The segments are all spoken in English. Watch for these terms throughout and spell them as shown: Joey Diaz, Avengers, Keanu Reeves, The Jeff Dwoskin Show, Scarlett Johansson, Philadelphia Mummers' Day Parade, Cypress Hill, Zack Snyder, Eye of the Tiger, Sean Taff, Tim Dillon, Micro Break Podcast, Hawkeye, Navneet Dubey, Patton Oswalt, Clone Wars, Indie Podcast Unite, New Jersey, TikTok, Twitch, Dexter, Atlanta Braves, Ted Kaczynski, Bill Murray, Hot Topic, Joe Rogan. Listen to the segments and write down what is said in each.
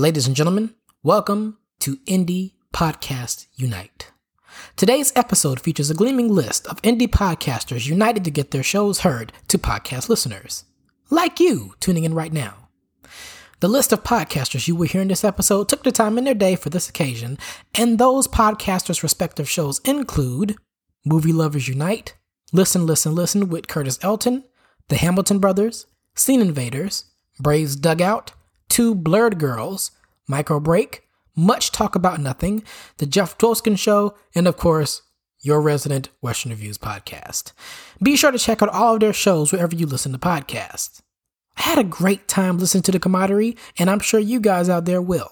Ladies and gentlemen, welcome to Indie Podcast Unite. Today's episode features a gleaming list of indie podcasters united to get their shows heard to podcast listeners, like you tuning in right now. The list of podcasters you will hear in this episode took the time in their day for this occasion, and those podcasters' respective shows include Movie Lovers Unite, Listen, Listen, Listen with Curtis Elton, The Hamilton Brothers, Scene Invaders, Braves Dugout, Two Blerd Girls, Micro Break, Much Talk About Nothing, The Jeff Dwoskin Show, and of course, your resident Western Reviews podcast. Be sure to check out all of their shows wherever you listen to podcasts. I had a great time listening to the camaraderie, and I'm sure you guys out there will.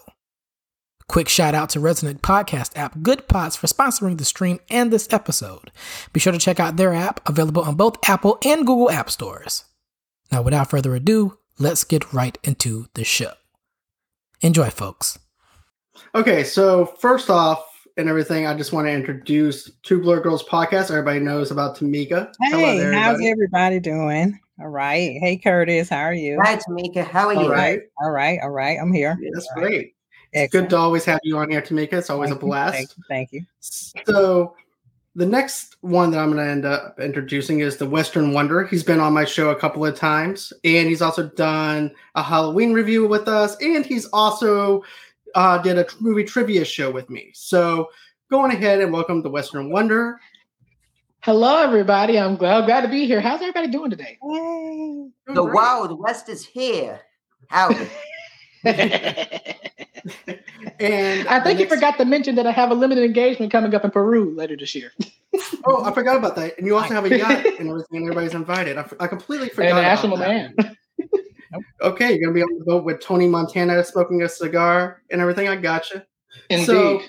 Quick shout out to resident podcast app Good Pods for sponsoring the stream and this episode. Be sure to check out their app, available on both Apple and Google app stores. Now, without further ado, let's get right into the show. Enjoy, folks. Okay, so first off and everything, I just want to introduce Two Blerd Girls Podcast. Everybody knows about Tamika. Hey, hello there, how's everybody doing? All right. Hey, Curtis, how are you? Hi, Tamika. How are you? All right. I'm here. Yeah, that's great. Right. It's good to always have you on here, Tamika. It's always a blast. Thank you. So the next one that I'm going to end up introducing is the Western Wonder. He's been on my show a couple of times, and he's also done a Halloween review with us, and he's also did a movie trivia show with me. So go on ahead and welcome the Western Wonder. Hello, everybody. I'm glad to be here. How's everybody doing today? Yay. The Wild West is here. Howdy. And I think you forgot to mention that I have a limited engagement coming up in Peru later this year. Oh, I forgot about that. And you also have a yacht and everything, and everybody's invited. I completely forgot about that. Nope. Okay, you're going to be on the boat with Tony Montana smoking a cigar and everything. I gotcha. Indeed. So,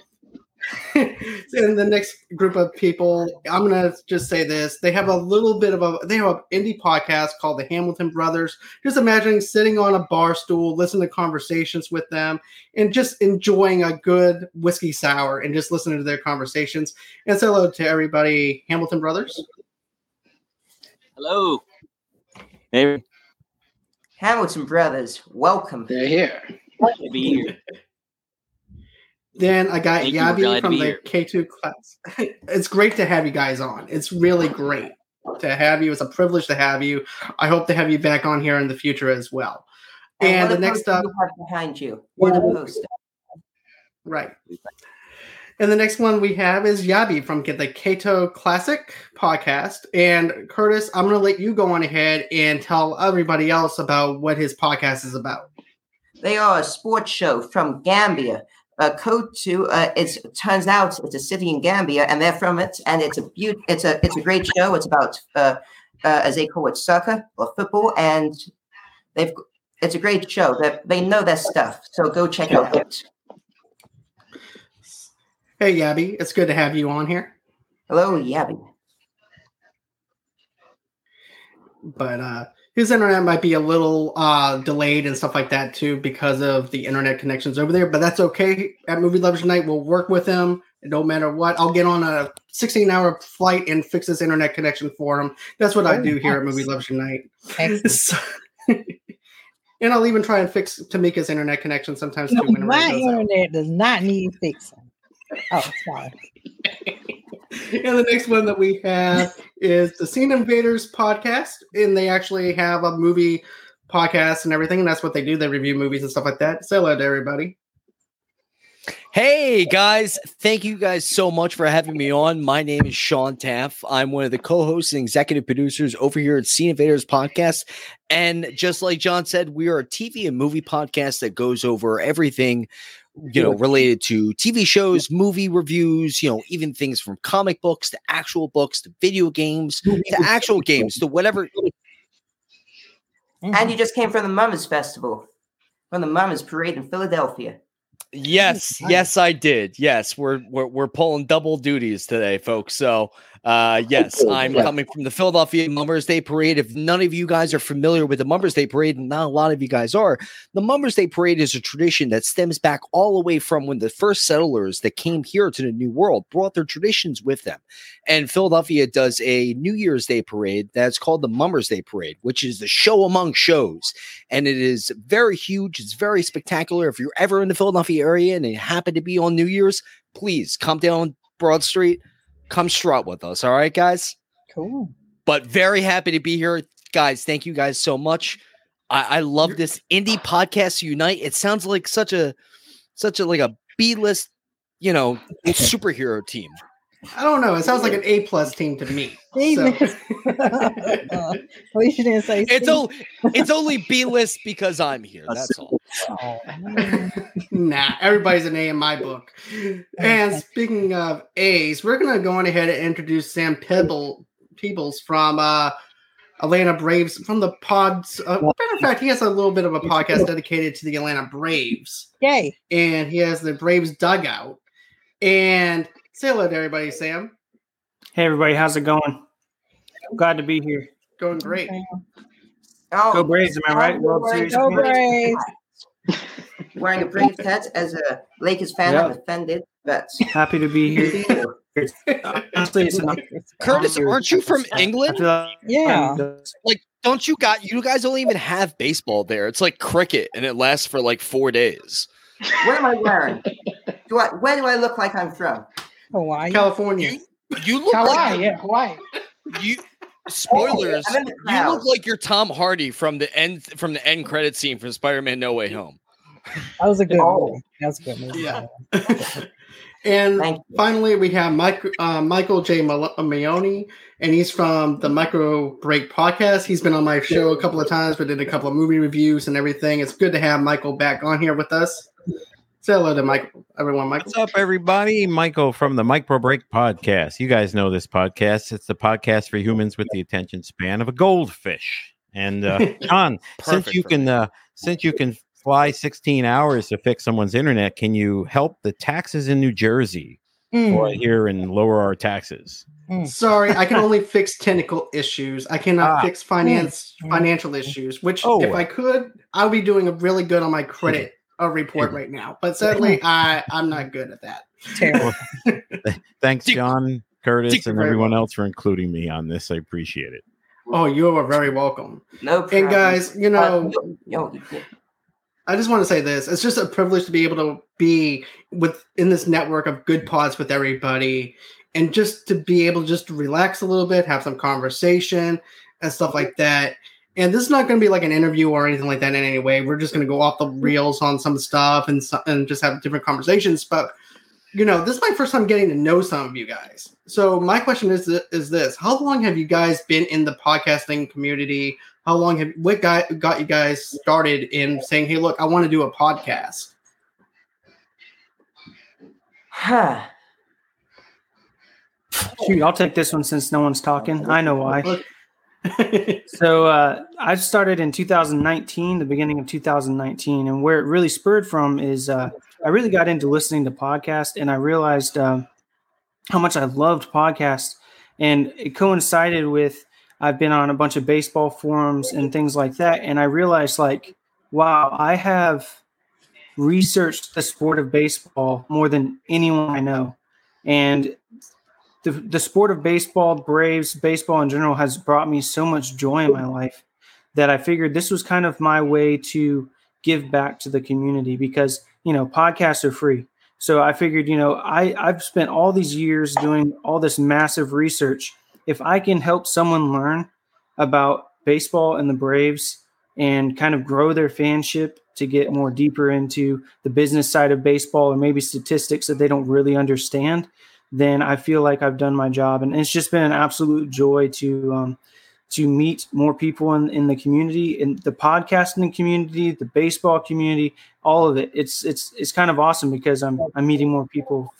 and the next group of people, I'm going to just say this. They have a little bit of they have an indie podcast called The Hamilton Brothers. Just imagining sitting on a bar stool, listening to conversations with them, and just enjoying a good whiskey sour and just listening to their conversations. And so hello to everybody, Hamilton Brothers. Hello. Hey. Hamilton Brothers, welcome. They're here. Glad to be here. Then I got Yabi from the K2 class. It's great to have you guys on. It's really great to have you. It's a privilege to have you. I hope to have you back on here in the future as well. And the next up, behind you, right. And the next one we have is Yabi from the Kato Classic podcast. And Curtis, I'm going to let you go on ahead and tell everybody else about what his podcast is about. They are a sports show from Gambia. It turns out it's a city in Gambia, and they're from it. And it's a great show. It's about as they call it, soccer or football, and it's a great show. They know their stuff, so go check out it. Hey, Yabi, it's good to have you on here. Hello, Yabi. But his internet might be a little delayed and stuff like that, too, because of the internet connections over there. But that's okay. At Movie Lovers Unite, we'll work with him. No matter what, I'll get on a 16-hour flight and fix his internet connection for him. That's what I do here at Movie Lovers Unite. And I'll even try and fix Tamika's internet connection sometimes, too. My internet does not need fixing. Oh, sorry. And the next one that we have is the Scene Invaders podcast, and they actually have a movie podcast and everything, and that's what they do. They review movies and stuff like that. Say hello to everybody. Hey, guys. Thank you guys so much for having me on. My name is Sean Taff. I'm one of the co-hosts and executive producers over here at Scene Invaders Podcast. And just like John said, we are a TV and movie podcast that goes over everything related to TV shows, movie reviews, even things from comic books to actual books to video games to actual games to whatever. And you just came from the Mummers Festival, from the Mummers Parade in Philadelphia. Yes, I did. Yes, we're pulling double duties today, folks. So Yes, I'm coming from the Philadelphia Mummers' Day Parade. If none of you guys are familiar with the Mummers' Day Parade, and not a lot of you guys are, the Mummers' Day Parade is a tradition that stems back all the way from when the first settlers that came here to the New World brought their traditions with them. And Philadelphia does a New Year's Day Parade that's called the Mummers' Day Parade, which is the show among shows. And it is very huge. It's very spectacular. If you're ever in the Philadelphia area and it happened to be on New Year's, please come down Broad Street. Come strut with us. All right, guys? Cool. But very happy to be here. Guys, thank you guys so much. I love this Indie Podcast Unite. It sounds like such a B-list, superhero team. I don't know. It sounds like an A+ team to me. So. At least you didn't say it's only B-list because I'm here. That's all. Oh. Nah, everybody's an A in my book. And speaking of A's, we're going to go on ahead and introduce Sam Peebles from Atlanta Braves, from the pods. Matter of fact, he has a little bit of a podcast dedicated to the Atlanta Braves. Yay. And he has the Braves Dugout. And say hello to everybody, Sam. Hey, everybody. How's it going? I'm glad to be here. Going great. Okay. Go Braves, am I right? Go Braves. Wearing a Braves hat as a Lakers fan. I'm offended. Happy to be here. Curtis, aren't you from England? Yeah. Like, don't you guys don't even have baseball there. It's like cricket, and it lasts for like 4 days. What am I wearing? Where do I look like I'm from? Hawaii, California. You look Hawaii, like Hawaii. You spoilers. You look like you're Tom Hardy from the end credit scene from Spider-Man: No Way Home. That was a good movie. That's a good movie. Yeah. And finally, we have Michael J. Maloney, and he's from the Micro Break Podcast. He's been on my show a couple of times. We did a couple of movie reviews and everything. It's good to have Michael back on here with us. Say hello to Michael, everyone. Michael. What's up, everybody? Michael from the Micro Break Podcast. You guys know this podcast. It's the podcast for humans with the attention span of a goldfish. And John, since you can fly 16 hours to fix someone's internet, can you help the taxes in New Jersey or here and lower our taxes? Sorry, I can only fix technical issues. I cannot fix financial issues. Which, if I could, I'll be doing really good on my credit. A report right now, but sadly, I'm not good at that. Terrible. Thanks, John, Curtis, and everyone else for including me on this. I appreciate it. Oh, you are very welcome. No problem. And guys, I just want to say this. It's just a privilege to be able to be within this network of good pods with everybody, and just to be able to just relax a little bit, have some conversation and stuff like that. And this is not going to be like an interview or anything like that in any way. We're just going to go off the reels on some stuff and just have different conversations. But, this is my first time getting to know some of you guys. So my question is this. How long have you guys been in the podcasting community? How long got you guys started in saying, hey, look, I want to do a podcast? Huh. Shoot, I'll take this one since no one's talking. I know why. Look, so I started in 2019, the beginning of 2019, and where it really spurred from is I really got into listening to podcasts, and I realized how much I loved podcasts, and it coincided with I've been on a bunch of baseball forums and things like that, and I realized, like, wow, I have researched the sport of baseball more than anyone I know, and the sport of baseball, Braves, baseball in general, has brought me so much joy in my life that I figured this was kind of my way to give back to the community because, podcasts are free. So I figured, I've spent all these years doing all this massive research. If I can help someone learn about baseball and the Braves and kind of grow their fanship to get more deeper into the business side of baseball or maybe statistics that they don't really understand, then I feel like I've done my job. And it's just been an absolute joy to meet more people in the community, in the podcasting community, the baseball community, all of it. It's kind of awesome because I'm meeting more people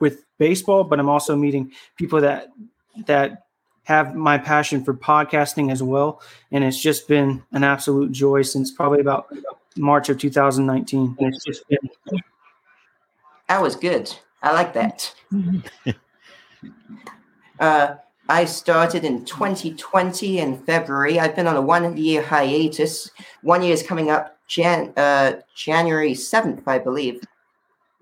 with baseball, but I'm also meeting people that have my passion for podcasting as well. And it's just been an absolute joy since probably about March of 2019. And it's just been... That was good. I like that. I started in 2020 in February. I've been on a one-year hiatus. 1 year is coming up January 7th, I believe.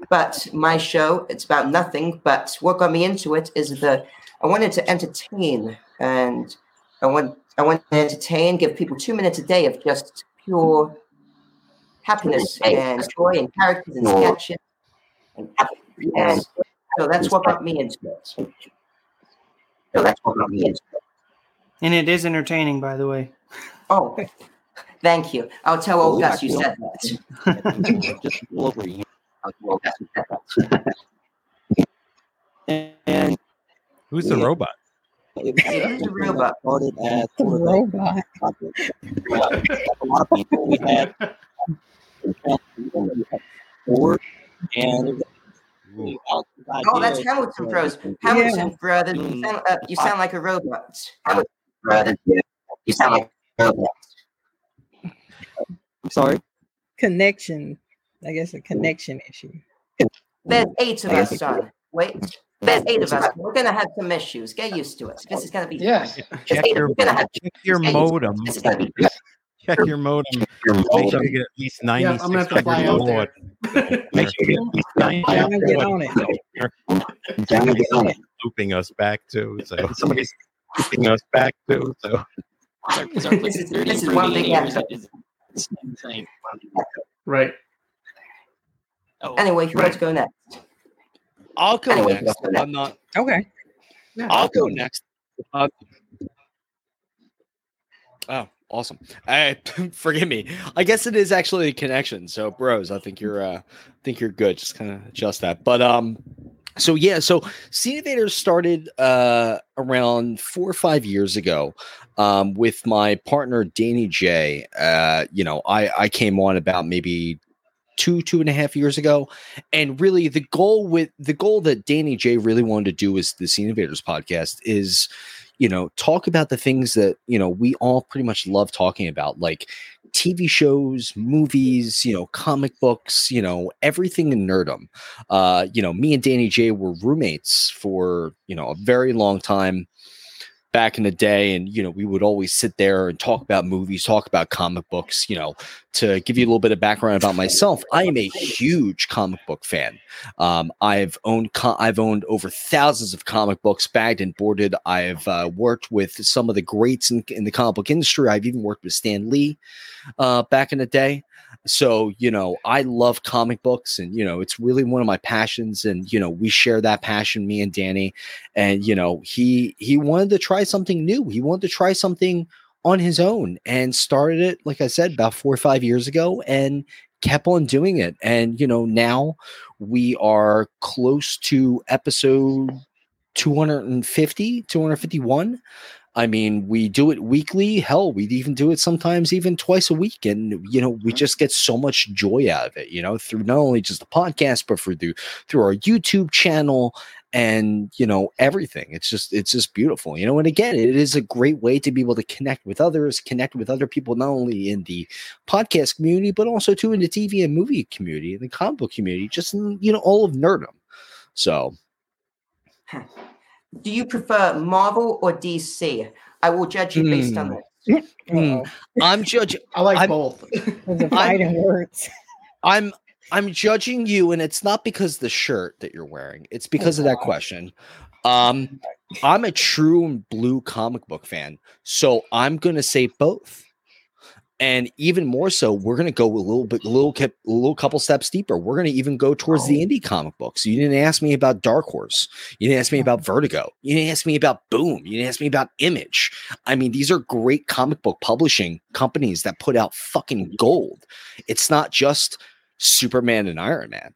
But my show, it's about nothing, but what got me into it is I wanted to entertain, and I want to entertain, give people 2 minutes a day of just pure happiness and joy and characters and sketches and happiness. And so that's what got me into it. And it is entertaining, by the way. Oh, thank you. I'll tell old Gus you said that. And who's the robot? Who's the robot? A lot of people we had. And oh, that's Hamilton Bros. Hamilton Brothers. You sound like a robot. Hamilton Brothers. You sound like a robot. I'm sorry. Connection. I guess a connection issue. There's 8 of us, son. Wait. There's 8 of us. We're going to have some issues. Get used to it. This is going to be... Yes. Check your modem. Check your modem. Make sure you get at least 96. I'm going to have to fly out there. Make sure you get at least 96. Get on it. Looping us back, too. So somebody's looping us back, too. So This is one big episode. Right. Oh, anyway, who wants to go next? I'll go next. I'm not. Okay. Yeah, I'll go next. Oh, awesome. Forgive me. I guess it is actually a connection. So, bros, I think you're good. Just kind of adjust that. But so Scene Invaders started around 4 or 5 years ago with my partner Danny J. I came on about maybe 2.5 years ago. And really the goal that Danny J really wanted to do with the Scene Invaders podcast is, talk about the things that, we all pretty much love talking about, like TV shows, movies, comic books, everything in nerdom. Me and Danny J were roommates for, a very long time back in the day, and we would always sit there and talk about movies, talk about comic books. To give you a little bit of background about myself, I am a huge comic book fan. I've owned over thousands of comic books, bagged and boarded. I've worked with some of the greats in the comic book industry. I've even worked with Stan Lee back in the day. So, I love comic books, and, it's really one of my passions, and, we share that passion, me and Danny, and, he wanted to try something new. He wanted to try something on his own and started it, like I said, about 4 or 5 years ago, and kept on doing it. And, now we are close to episode 250, 251. I mean, we do it weekly. Hell, we'd even do it sometimes even twice a week. And, we just get so much joy out of it, through not only just the podcast, but through our YouTube channel and, everything. It's just beautiful, and again, it is a great way to be able to connect with others, connect with other people, not only in the podcast community, but also too in the TV and movie community, the comic book community, just, all of nerdom. So. Do you prefer Marvel or DC? I will judge you based on this. I'm judging. I like both. I'm judging you, and it's not because the shirt that you're wearing. It's because of that question. I'm a true blue comic book fan, so I'm gonna say both. And even more so, we're going to go a little couple steps deeper. We're going to even go towards the indie comic books. You didn't ask me about Dark Horse. You didn't ask me about Vertigo. You didn't ask me about Boom. You didn't ask me about Image. I mean, these are great comic book publishing companies that put out fucking gold. It's not just Superman and Iron Man.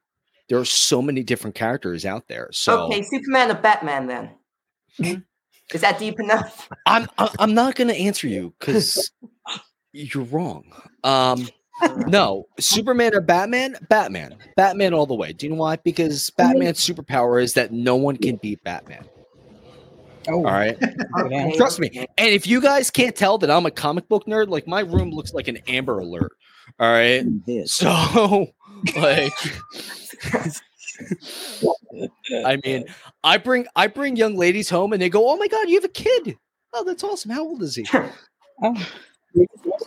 There are so many different characters out there. So okay, Superman or Batman then? Is that deep enough? I'm not going to answer you because. You're wrong. No, Superman or Batman? Batman. Batman all the way. Do you know why? Because Batman's superpower is that no one can beat Batman. Oh. All right. Okay. Trust me. And if you guys can't tell that I'm a comic book nerd, like my room looks like an Amber Alert. All right. So, like I mean, I bring young ladies home and they go, "Oh my God, you have a kid! Oh, that's awesome! How old is he?"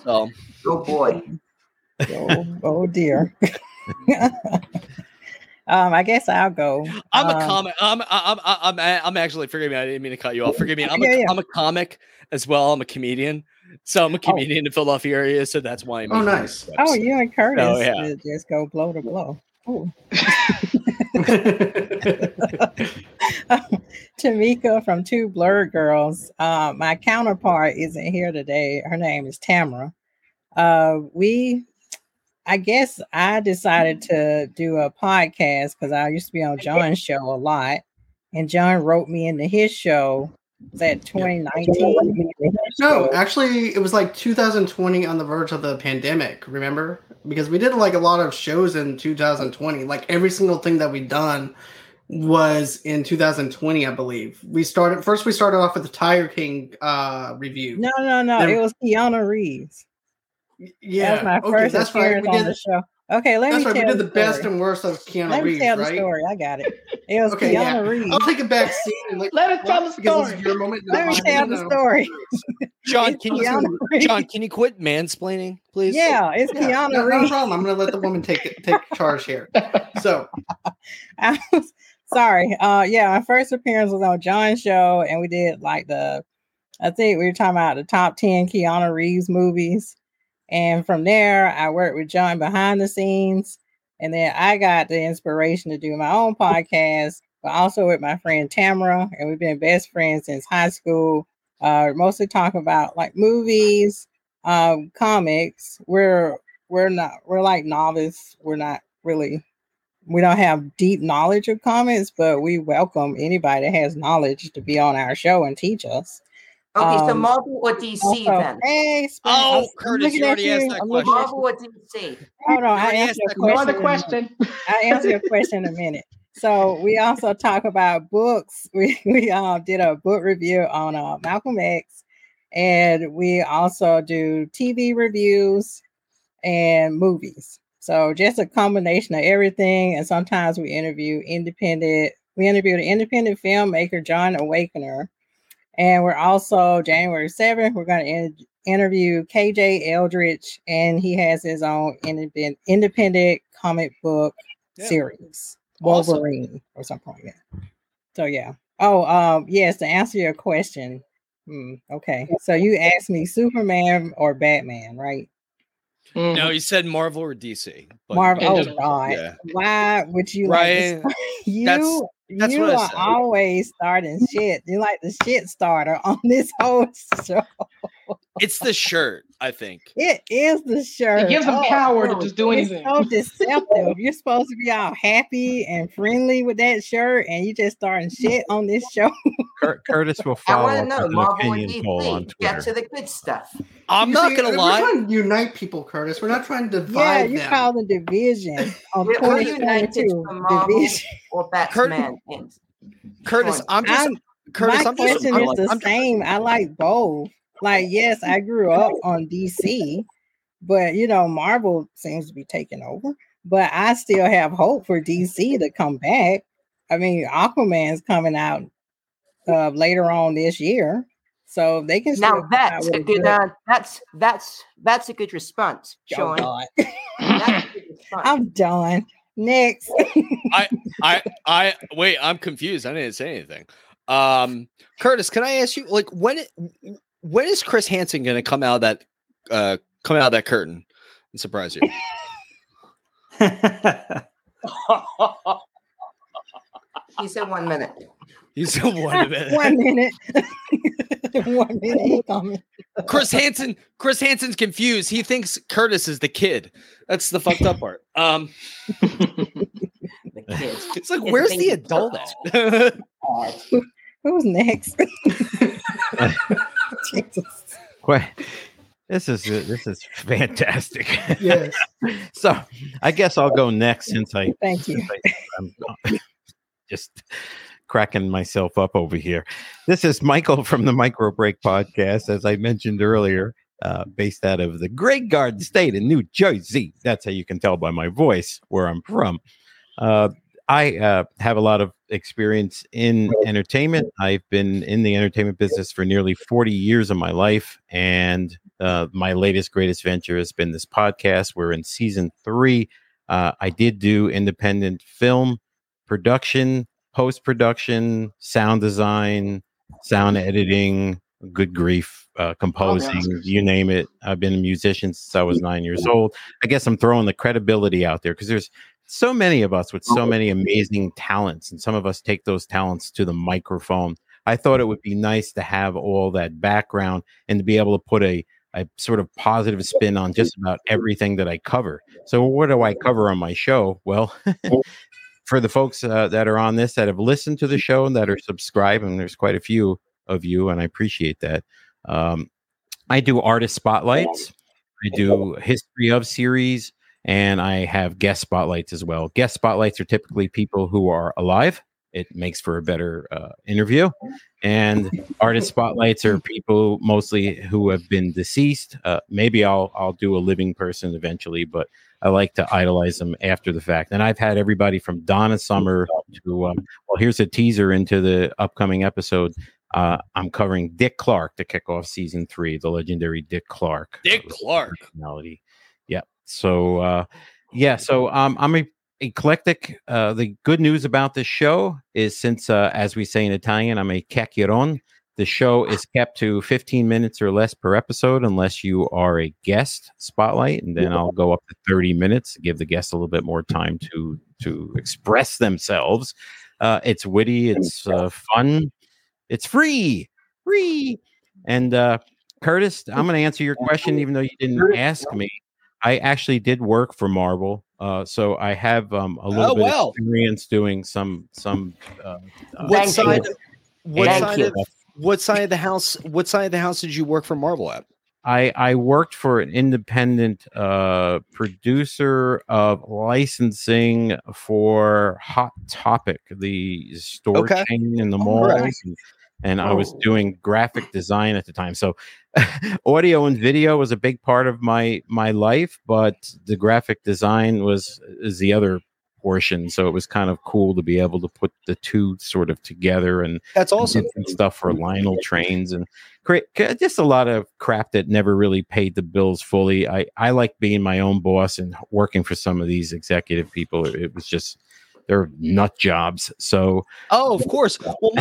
Oh boy! Oh dear! I guess I'll go. I'm a comic. I'm actually. Forgive me. I didn't mean to cut you off. Forgive me. I'm a comic as well. I'm a comedian. So I'm a comedian in the Philadelphia area. So that's why. I'm nice. Oh, you and Curtis just go blow to blow. Tamika from Two Blerd Girls. My counterpart isn't here today. Her name is Tamara. I guess I decided to do a podcast because I used to be on John's show a lot, and John wrote me into his show. Was that 2019? No, actually, it was like 2020 on the verge of the pandemic. Remember, because we did like a lot of shows in 2020. Like every single thing that we done was in 2020, I believe. We started off with the Tiger King review. No. Then, it was Keanu Reeves. Yeah, that was my first appearance on the show. Okay, let me tell you. We did the best and worst of Keanu Reeves, right? Let me tell the story. I got it. It was Keanu Reeves. I'll take a back seat. Let us tell the story. Let me tell the story. John, can you quit mansplaining, please? Yeah, it's Keanu Reeves. No problem. I'm going to let the woman take charge here. So, I was, sorry. My first appearance was on John's show, and we did like I think we were talking about the top 10 Keanu Reeves movies. And from there, I worked with John behind the scenes. And then I got the inspiration to do my own podcast, but also with my friend Tamara. And we've been best friends since high school. Mostly talking about like movies, comics. We're like novice. We're not really, we don't have deep knowledge of comics, but we welcome anybody that has knowledge to be on our show and teach us. Okay, so Marvel or DC then? Hey, Curtis, you already asked that question. Marvel or DC? Hold on, I answered the question. I answer your question in a minute. So we also talk about books. We did a book review on Malcolm X, and we also do TV reviews and movies. So just a combination of everything, and sometimes we interview an independent filmmaker, John Awakener. And we're also, January 7th, we're going to interview KJ Eldridge, and he has his own independent comic book series, Wolverine or something like that. So, yeah. Yes, to answer your question. Okay. So you asked me Superman or Batman, right? No, you said Marvel or DC. Marvel. Oh, God. Yeah. Why would you like this? You are always starting shit. You're like the shit starter on this whole show. It's the shirt, I think. It is the shirt. It gives them power to just do anything. It's so deceptive. You're supposed to be all happy and friendly with that shirt, and you just starting shit on this show. Curtis will follow up with an opinion poll on Twitter. Get to the good stuff. I'm not going to lie. We're trying to unite people, Curtis. We're not trying to divide them. Yeah, you call the division. We're united from Marvel or Batman. Curtis, my question is the same. I like both. Like, yes, I grew up on DC, but you know, Marvel seems to be taking over. But I still have hope for DC to come back. I mean, Aquaman's coming out later on this year, so they can. Now that's a good. That's a good response, Sean. That's a good response. I'm done. Next. I wait, I'm confused. I didn't say anything. Curtis, can I ask you, like, when is Chris Hansen gonna come out of that curtain and surprise you? He said 1 minute. You said 1 minute. 1 minute. 1 minute. Chris Hansen's confused. He thinks Curtis is the kid. That's the fucked up part. The kid. It's like, where's the adult at? Who's next? Jesus. What? This is fantastic. Yes. So I guess I'll go next since I. Thank you. I'm just cracking myself up over here. This is Michael from the Micro Break Podcast, as I mentioned earlier, based out of the Great Garden State in New Jersey. That's how you can tell by my voice where I'm from. I have a lot of experience in entertainment. I've been in the entertainment business for nearly 40 years of my life. And my latest, greatest venture has been this podcast. We're in season 3. I did do independent film production, post-production, sound design, sound editing, good grief, composing, you name it. I've been a musician since I was 9 years old. I guess I'm throwing the credibility out there because there's so many of us with so many amazing talents, and some of us take those talents to the microphone. I thought it would be nice to have all that background and to be able to put a sort of positive spin on just about everything that I cover. So what do I cover on my show? Well, for the folks that are on this, that have listened to the show and that are subscribed, and there's quite a few of you, and I appreciate that. I do artist spotlights. I do history of series, and I have guest spotlights as well. Guest spotlights are typically people who are alive. It makes for a better interview. And artist spotlights are people mostly who have been deceased. Maybe I'll do a living person eventually, but I like to idolize them after the fact. And I've had everybody from Donna Summer to, well, here's a teaser into the upcoming episode. I'm covering Dick Clark to kick off season 3, the legendary Dick Clark. Dick Clark. Yeah. So, I'm a eclectic. The good news about this show is, since as we say in Italian, I'm a cacchierone, the show is kept to 15 minutes or less per episode unless you are a guest spotlight, and then I'll go up to 30 minutes, give the guests a little bit more time to express themselves. It's witty, it's fun, it's free. And Curtis, I'm going to answer your question even though you didn't ask me. I actually did work for Marvel. So I have a little bit of experience doing some. What side of the house did you work for Marvel at? I worked for an independent producer of licensing for Hot Topic, the store chain in the mall. Right. And I was doing graphic design at the time. So audio and video was a big part of my life, but the graphic design is the other portion. So it was kind of cool to be able to put the two sort of together. And that's awesome. And stuff for Lionel Trains and just a lot of crap that never really paid the bills fully. I like being my own boss and working for some of these executive people. It was just... they're nut jobs. So, of course. Well,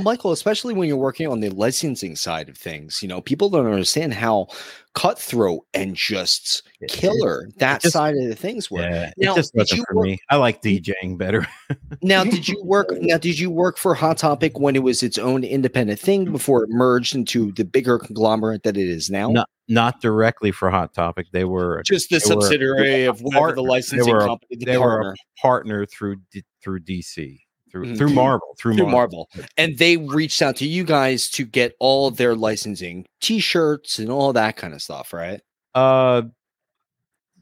Michael, especially when you're working on the licensing side of things, people don't understand how cutthroat and just killer side of the things were. Yeah, now, it just wasn't for me. I like DJing better. Now, did you work for Hot Topic when it was its own independent thing before it merged into the bigger conglomerate that it is now? Not directly for Hot Topic. They were just the subsidiary of whatever the licensing company. They were a partner through DC. Through Marvel. And they reached out to you guys to get all of their licensing, t-shirts and all that kind of stuff, right?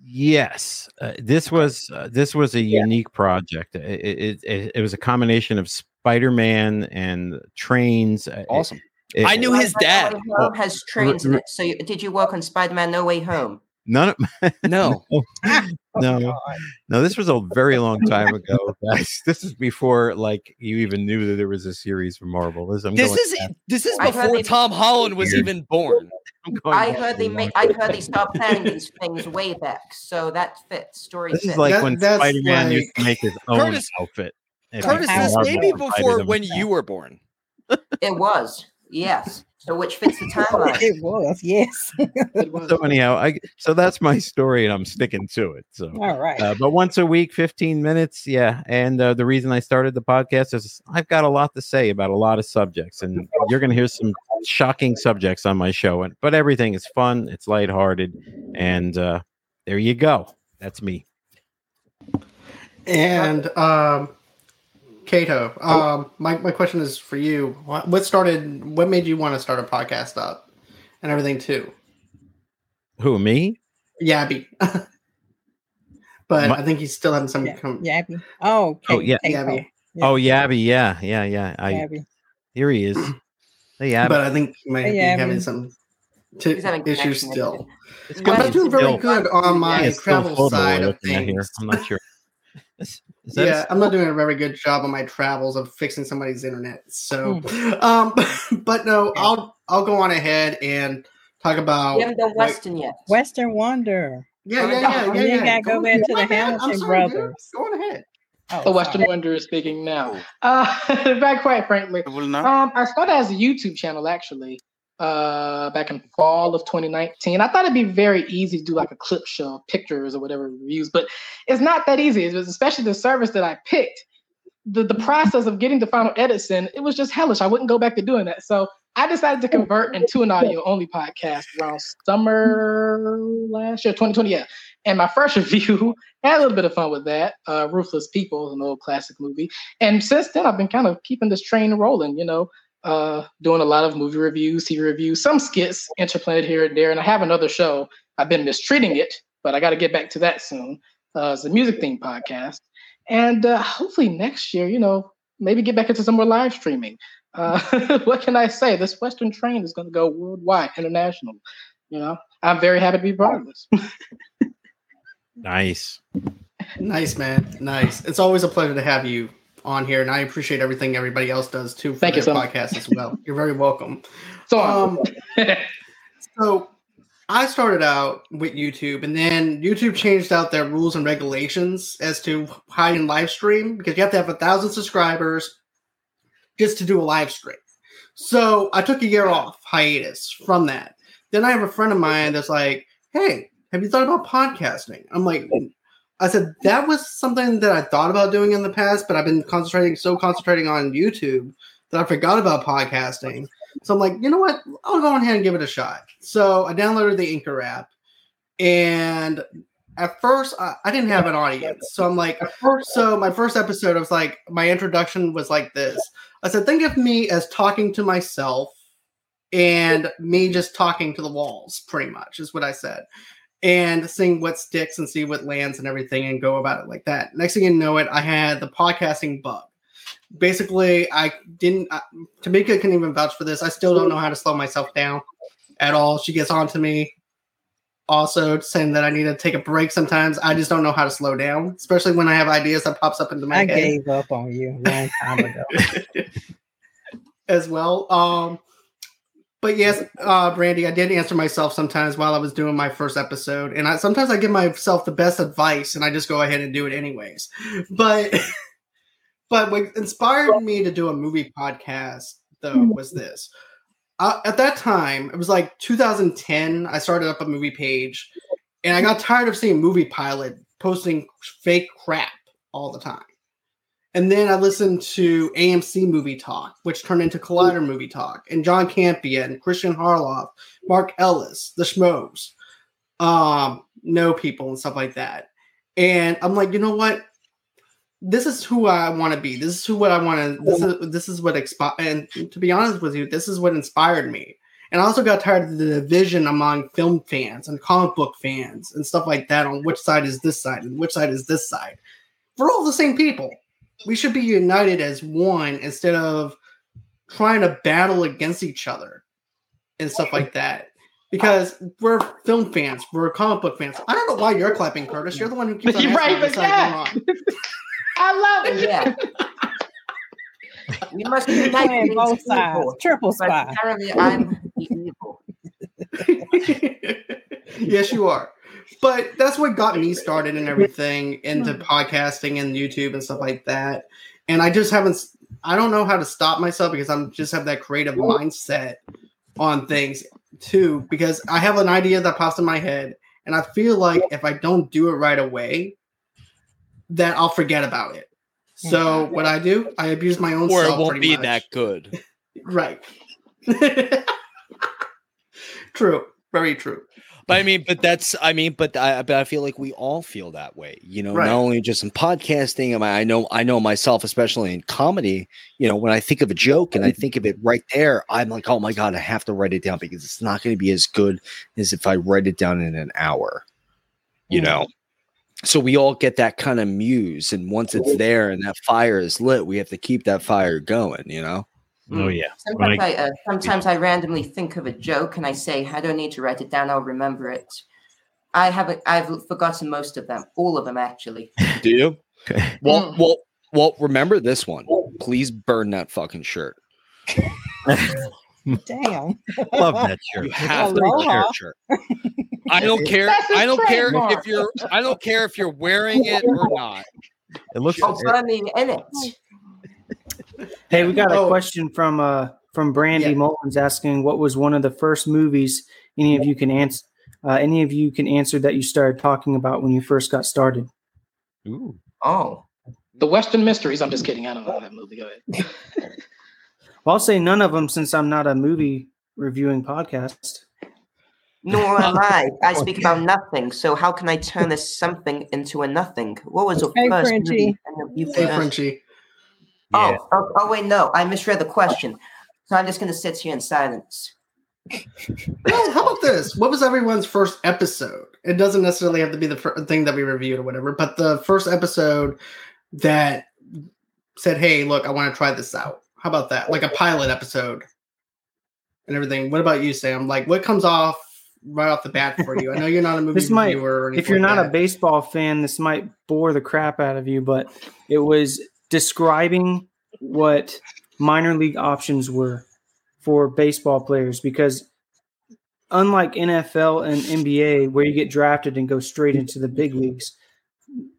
Yes. This was a unique project. It was a combination of Spider-Man and Trains. Awesome. I knew his dad. Home has Trains in it. So did you work on Spider-Man: No Way Home? No, this was a very long time ago, guys. This is before you even knew that there was a series from Marvel. This is before Tom Holland was even born. I heard they stopped planning these things way back, so that fits. This is when Spider-Man used to make his own outfit. Curtis, this may be before when you were born. It was, yes. So which fits the timeline. It was, yes. So anyhow, so that's my story, and I'm sticking to it. So all right. But once a week, 15 minutes, yeah. And the reason I started the podcast is I've got a lot to say about a lot of subjects, and you're going to hear some shocking subjects on my show. But everything is fun, it's lighthearted, and there you go. That's me. And Cato, my question is for you. What made you want to start a podcast up and everything too? Who, me? Yeah, Abby. But I think he's still having some... Abby. Oh, okay. Oh, yeah. Abby. Oh, Yabby. Yeah. Here he is. Hey, Abby. But I think he might be having some issues still. But I'm doing very good on my travel side of things. I'm not sure. Yeah, I'm not doing a very good job on my travels of fixing somebody's internet. So, but no, I'll go on ahead and talk about. We haven't done Western yet. Western Wonder. Yeah. You gotta go back to the Hamilton Brothers. Go on ahead. The Western Wonder is speaking now. Back quite frankly, I started as a YouTube channel actually. Back in fall of 2019. I thought it'd be very easy to do like a clip show, pictures or whatever reviews, but it's not that easy. It was especially the service that I picked. The process of getting the final edits in, it was just hellish. I wouldn't go back to doing that. So I decided to convert into an audio-only podcast around summer last year, 2020, yeah. And my first review, had a little bit of fun with that. Ruthless People, an old classic movie. And since then, I've been kind of keeping this train rolling, you know, doing a lot of movie reviews, TV reviews, some skits interplanted here and there. And I have another show. I've been mistreating it, but I got to get back to that soon. It's a music themed podcast. And hopefully next year, you know, maybe get back into some more live streaming. What can I say? This Western train is going to go worldwide, international. You know, I'm very happy to be part of this. Nice, man. Nice. It's always a pleasure to have you on here, and I appreciate everything everybody else does too for this podcast as well. You're very welcome. So, so I started out with YouTube, and then YouTube changed out their rules and regulations as to how you can live stream because you have to have 1,000 subscribers just to do a live stream. So I took a year off hiatus from that. Then I have a friend of mine that's like, "Hey, have you thought about podcasting?" I'm like, I said, that was something that I thought about doing in the past, but I've been concentrating on YouTube that I forgot about podcasting. So I'm like, you know what? I'll go ahead and give it a shot. So I downloaded the Anchor app. And at first, I didn't have an audience. So I'm like, so my first episode, I was like, my introduction was like this. I said, think of me as talking to myself and me just talking to the walls, pretty much, is what I said. And seeing what sticks and see what lands and everything and go about it like that. Next thing you know it, I had the podcasting bug. Basically, Tamika can even vouch for this. I still don't know how to slow myself down at all. She gets on to me also saying that I need to take a break sometimes. I just don't know how to slow down, especially when I have ideas that pops up into my head. I gave up on you a long time ago. As well. But yes, Brandy, I did answer myself sometimes while I was doing my first episode. And sometimes I give myself the best advice and I just go ahead and do it anyways. But what inspired me to do a movie podcast, though, was this. At that time, it was like 2010, I started up a movie page. And I got tired of seeing Movie Pilot posting fake crap all the time. And then I listened to AMC Movie Talk, which turned into Collider Movie Talk, and John Campion, Christian Harloff, Mark Ellis, The Schmoes, Know People, and stuff like that. And I'm like, you know what? This is who I want to be. This is who what I want to. This is what and to be honest with you, this is what inspired me. And I also got tired of the division among film fans and comic book fans and stuff like that on which side is this side and which side is this side. We're all the same people. We should be united as one instead of trying to battle against each other and stuff like that. Because we're film fans, we're comic book fans. I don't know why you're clapping, Curtis. You're the one who keeps on going on. I love it. Yeah. We must be united both sides. Triple spy. Apparently, I'm evil. Yes, you are. But that's what got me started and everything into podcasting and YouTube and stuff like that. And I don't know how to stop myself because I just have that creative mindset on things too, because I have an idea that pops in my head and I feel like if I don't do it right away, that I'll forget about it. So what I do, I abuse my own self. Or it won't be that good. Right. True. Very true. But I feel like we all feel that way, you know, right. Not only just in podcasting. I know myself, especially in comedy, you know, when I think of a joke and I think of it right there, I'm like, oh my God, I have to write it down because it's not going to be as good as if I write it down in an hour, you know? So we all get that kind of muse. And once it's there and that fire is lit, we have to keep that fire going, you know? Oh, yeah. Sometimes I randomly think of a joke and I say, I don't need to write it down. I'll remember it. I've forgotten most of them. All of them, actually. Do you? Well, remember this one. Please burn that fucking shirt. Damn. Love that shirt. You have to wear that shirt. I don't care. I don't care if you're wearing it or not. It looks funny in it. Hey, we got a question from Brandy Mullins asking, what was one of the first movies any of you can answer that you started talking about when you first got started? Ooh. Oh. The Western Mysteries. I'm just kidding. I don't know that movie. Go ahead. Well, I'll say none of them since I'm not a movie reviewing podcast. Nor am I. I speak about nothing. So how can I turn this something into a nothing? What was your first movie? Hey, Frenchie. Oh, wait, no. I misread the question. So I'm just going to sit here in silence. Well, how about this? What was everyone's first episode? It doesn't necessarily have to be the thing that we reviewed or whatever, but the first episode that said, hey, look, I want to try this out. How about that? Like a pilot episode and everything. What about you, Sam? Like, what comes off right off the bat for you? I know you're not a movie reviewer or anything. If you're not a baseball fan, this might bore the crap out of you, but it was describing what minor league options were for baseball players, because unlike NFL and NBA, where you get drafted and go straight into the big leagues,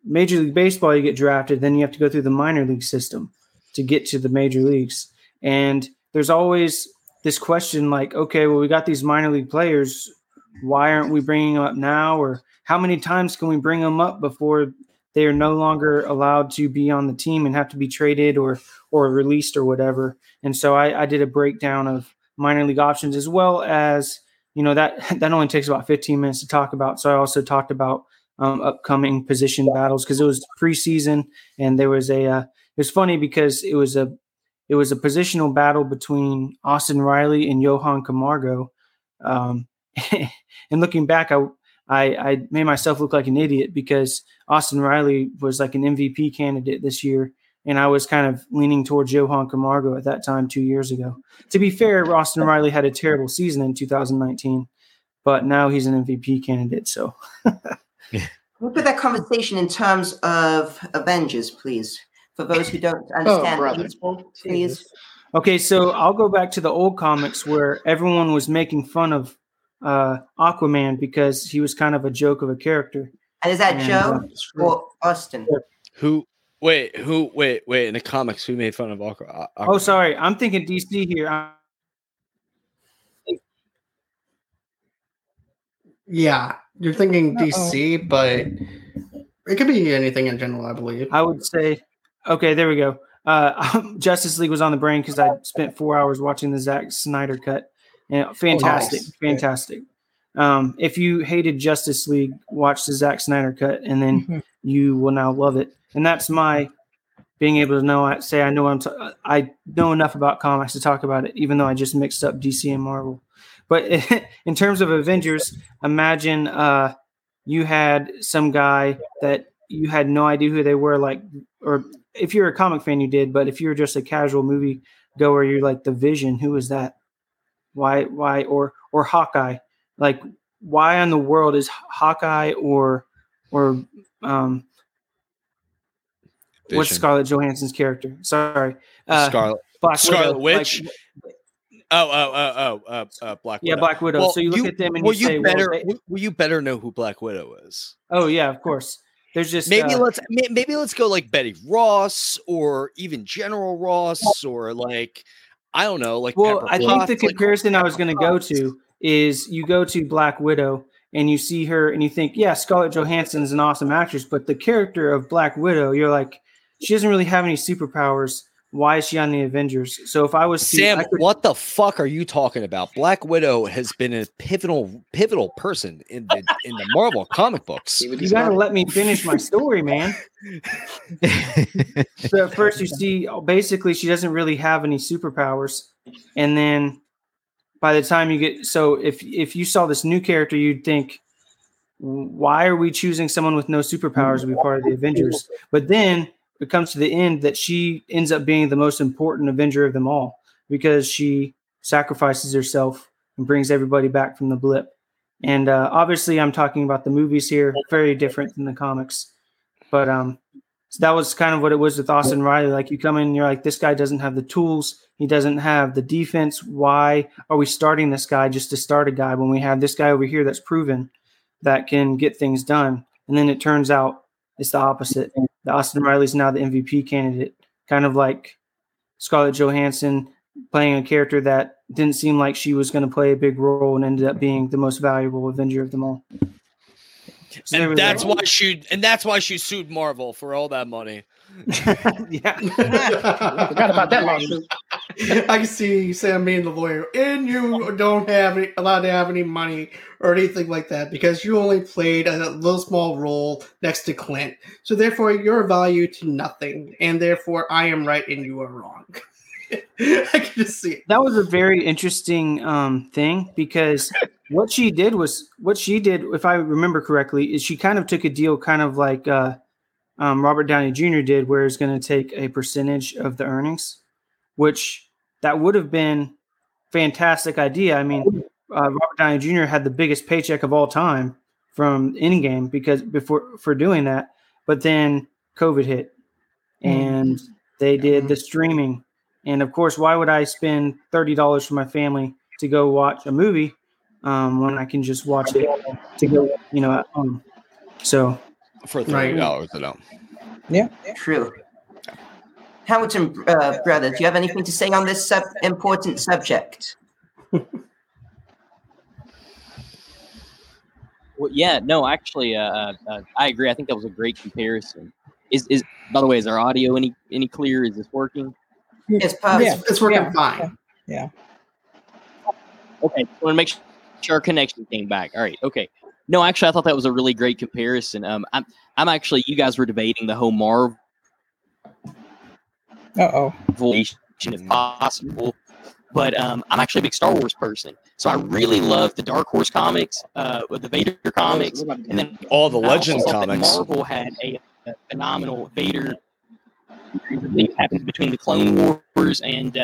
Major League Baseball, you get drafted, then you have to go through the minor league system to get to the major leagues. And there's always this question like, okay, well, we got these minor league players. Why aren't we bringing them up now? Or how many times can we bring them up before they are no longer allowed to be on the team and have to be traded or released or whatever? And so I did a breakdown of minor league options, as well as, you know, that only takes about 15 minutes to talk about. So I also talked about upcoming position battles because it was preseason, and there was it was funny because it was a positional battle between Austin Riley and Johan Camargo. And looking back, I made myself look like an idiot because Austin Riley was like an MVP candidate this year, and I was kind of leaning towards Johan Camargo at that time 2 years ago. To be fair, Austin Riley had a terrible season in 2019, but now he's an MVP candidate. So look at that conversation in terms of Avengers, please. For those who don't understand, please. Okay, so I'll go back to the old comics where everyone was making fun of Aquaman because he was kind of a joke of a character. And is that Joe or Austin? Who? Wait. In the comics, who made fun of Aquaman? Oh, sorry. I'm thinking DC here. Yeah, you're thinking DC, but it could be anything in general, I believe. I would say... Okay, there we go. Justice League was on the brain because I spent 4 hours watching the Zack Snyder cut. And fantastic. If you hated Justice League, watch the Zack Snyder cut, and then you will now love it. And that's my being able to I know enough about comics to talk about it, even though I just mixed up DC and Marvel. But in terms of Avengers, imagine you had some guy that you had no idea who they were, like, or if you're a comic fan, you did, but if you're just a casual movie goer, you're like, the Vision, who is that? Why, or Hawkeye, like, why in the world is Hawkeye or Vision. What's Scarlett Johansson's character? Sorry. Scarlet Witch. Like, Black Widow. Yeah, Black Widow. Well, so you look at them and you say, you better know who Black Widow is. Oh yeah, of course. There's just let's go like Betty Ross or even General Ross or like, I don't know, like, well, Pepper I Potts, think the comparison I was going to go to is you go to Black Widow and you see her and you think, yeah, Scarlett Johansson is an awesome actress, but the character of Black Widow, you're like, she doesn't really have any superpowers. Why is she on the Avengers? So if I was Sam, what the fuck are you talking about? Black Widow has been a pivotal person in the Marvel comic books. You gotta let me finish my story, man. So at first you see, basically she doesn't really have any superpowers, and then by the time you get, so if you saw this new character, you'd think, why are we choosing someone with no superpowers to be part of the Avengers? But then it comes to the end that she ends up being the most important Avenger of them all because she sacrifices herself and brings everybody back from the blip. And obviously I'm talking about the movies here, very different than the comics, but So that was kind of what it was with Austin Riley. Like, you come in, you're like, this guy doesn't have the tools. He doesn't have the defense. Why are we starting this guy just to start a guy when we have this guy over here that's proven that can get things done? And then it turns out it's the opposite. The Austin Riley's now the MVP candidate, kind of like Scarlett Johansson playing a character that didn't seem like she was going to play a big role and ended up being the most valuable Avenger of them all. So that's why she sued Marvel for all that money. Yeah. Forgot about that lawsuit. I can see Sam being the lawyer, and you don't have allowed to have any money or anything like that because you only played a little small role next to Clint. So therefore you're valued to nothing, and therefore I am right and you are wrong. I can just see it. That was a very interesting thing because what she did, if I remember correctly, is she kind of took a deal kind of like Robert Downey Jr. did, where it's going to take a percentage of the earnings, which that would have been fantastic idea. I mean, Robert Downey Jr. had the biggest paycheck of all time from Endgame for doing that. But then COVID hit and they did the streaming. And of course, why would I spend $30 for my family to go watch a movie when I can just watch it to go, at home? So for $30 at home. Yeah, true. Hamilton brothers, do you have anything to say on this important subject? Well, yeah, no, actually, I agree. I think that was a great comparison. Is by the way, is our audio any clear? Is this working? It's working fine. Yeah. Okay, I want to make sure our connection came back. All right. Okay. No, actually, I thought that was a really great comparison. I'm actually, you guys were debating the whole Marvel voice if possible, but I'm actually a big Star Wars person, so I really love the Dark Horse comics, with the Vader comics, and then all the Legends comics. Marvel had a phenomenal Vader. It happened between the Clone Wars and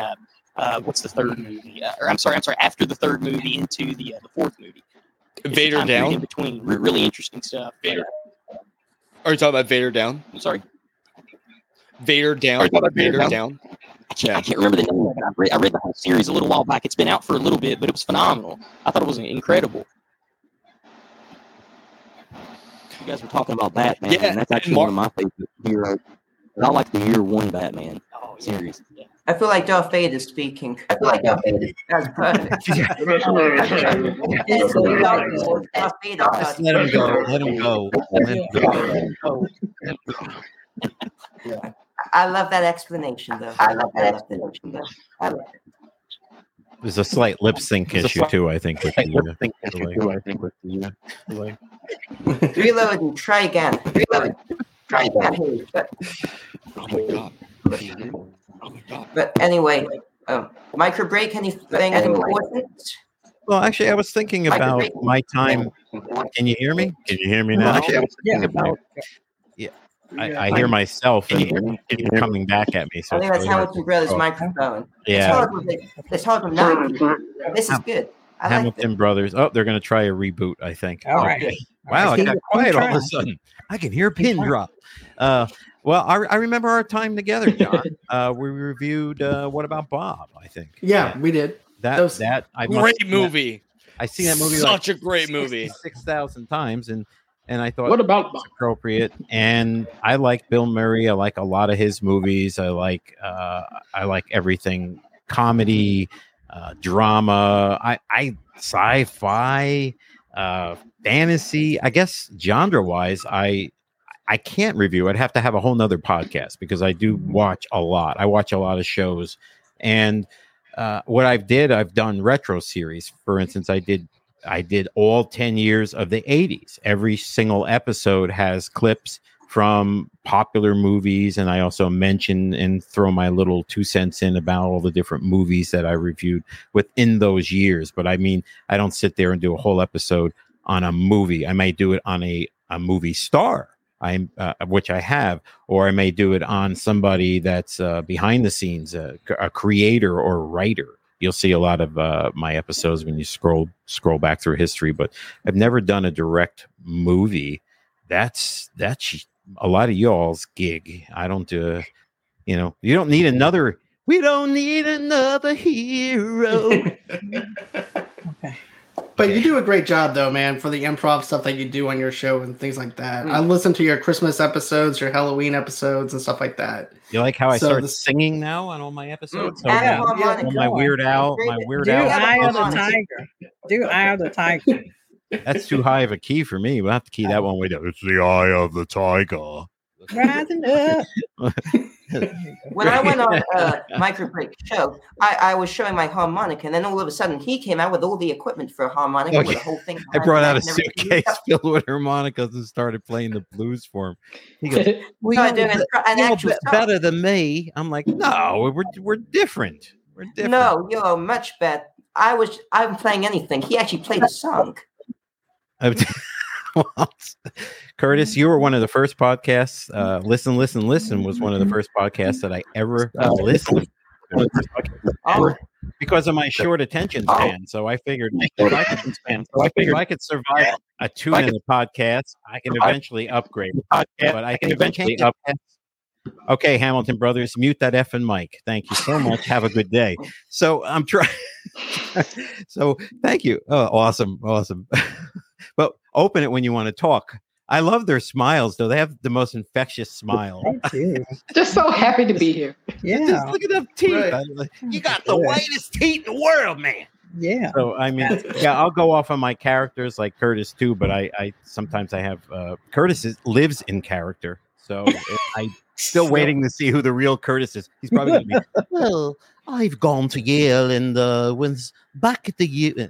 what's the third movie? I'm sorry, after the third movie into the fourth movie. Vader Down. In between, really interesting stuff. Vader. Are you talking about Vader Down? I'm sorry. Vader Down. Are you talking about Vader Down? I can't remember the name of it. I read the whole series a little while back. It's been out for a little bit, but it was phenomenal. I thought it was incredible. You guys were talking about Batman. Yeah, and that's actually one of my favorite heroes. I like the year one Batman series. I feel like Darth Vader is speaking. I feel like Darth Vader. That's perfect. Let him go. I love that explanation, though. I love it. There's a slight lip sync issue too, I think. With you. Reload and try again. But anyway, micro break, anything important? Well, actually, I was thinking about my time. Can you hear me? Can you hear me now? Actually, I was thinking about. Yeah, I hear myself and it's coming back at me. So I think that's Hamilton Brothers' microphone. Yeah. It's hard to know. This is good. Hamilton Brothers. Oh, they're going to try a reboot, I think. All right. Wow, it got quiet all of a sudden. I can hear a pin drop. Well, I remember our time together, John. We reviewed What About Bob, I think. Yeah, we did. That was a great movie. I've seen that movie a great movie. 6,000 times, and I thought it was appropriate. And I like Bill Murray. I like a lot of his movies. I like everything. Comedy, drama, I sci-fi, fantasy. I guess genre-wise, I can't review. I'd have to have a whole nother podcast because I do watch a lot. I watch a lot of shows. And what I've done retro series. For instance, I did all 10 years of the 80s. Every single episode has clips from popular movies. And I also mention and throw my little 2 cents in about all the different movies that I reviewed within those years. But I mean, I don't sit there and do a whole episode on a movie. I might do it on a movie star. Which I have, or I may do it on somebody that's behind the scenes, a creator or writer. You'll see a lot of my episodes when you scroll back through history, but I've never done a direct movie. That's a lot of y'all's gig. I don't do, you know, you don't need another. We don't need another hero. Okay. But you do a great job, though, man, for the improv stuff that you do on your show and things like that. Mm. I listen to your Christmas episodes, your Halloween episodes, and stuff like that. You like how I start singing now on all my episodes? So my Weird Al. My Weird Al. Eye of the Tiger. Do Eye of the Tiger. That's too high of a key for me. We'll have to key that one way down. It's the Eye of the Tiger. Rising up. When I went on Micro Break show, I was showing my harmonica, and then all of a sudden he came out with all the equipment for a harmonica. Okay. With the whole thing. I brought out a suitcase filled with harmonicas and started playing the blues for him. He goes, "You're better than me." I'm like, "No, we're different. We're different." No, you're much better. I'm playing anything. He actually played a song. Curtis, you were one of the first podcasts. Listen was one of the first podcasts that I ever listened to. Because of my short attention span. So I figured if I could survive a 2-minute podcast, I can eventually upgrade. But I can eventually upgrade. Okay, Hamilton Brothers, mute that effing mic. Thank you so much. Have a good day. So I'm trying. So thank you. Oh, awesome. But open it when you want to talk. I love their smiles, though. They have the most infectious smile. Just so happy to be here. Yeah. Just look at them teeth. Right. You got the whitest teeth in the world, man. Yeah. So, I mean, I'll go off on my characters like Curtis, too. But I sometimes I have Curtis lives in character. So I'm still waiting to see who the real Curtis is. He's probably going to be, well, I've gone to Yale and was back at the Yale.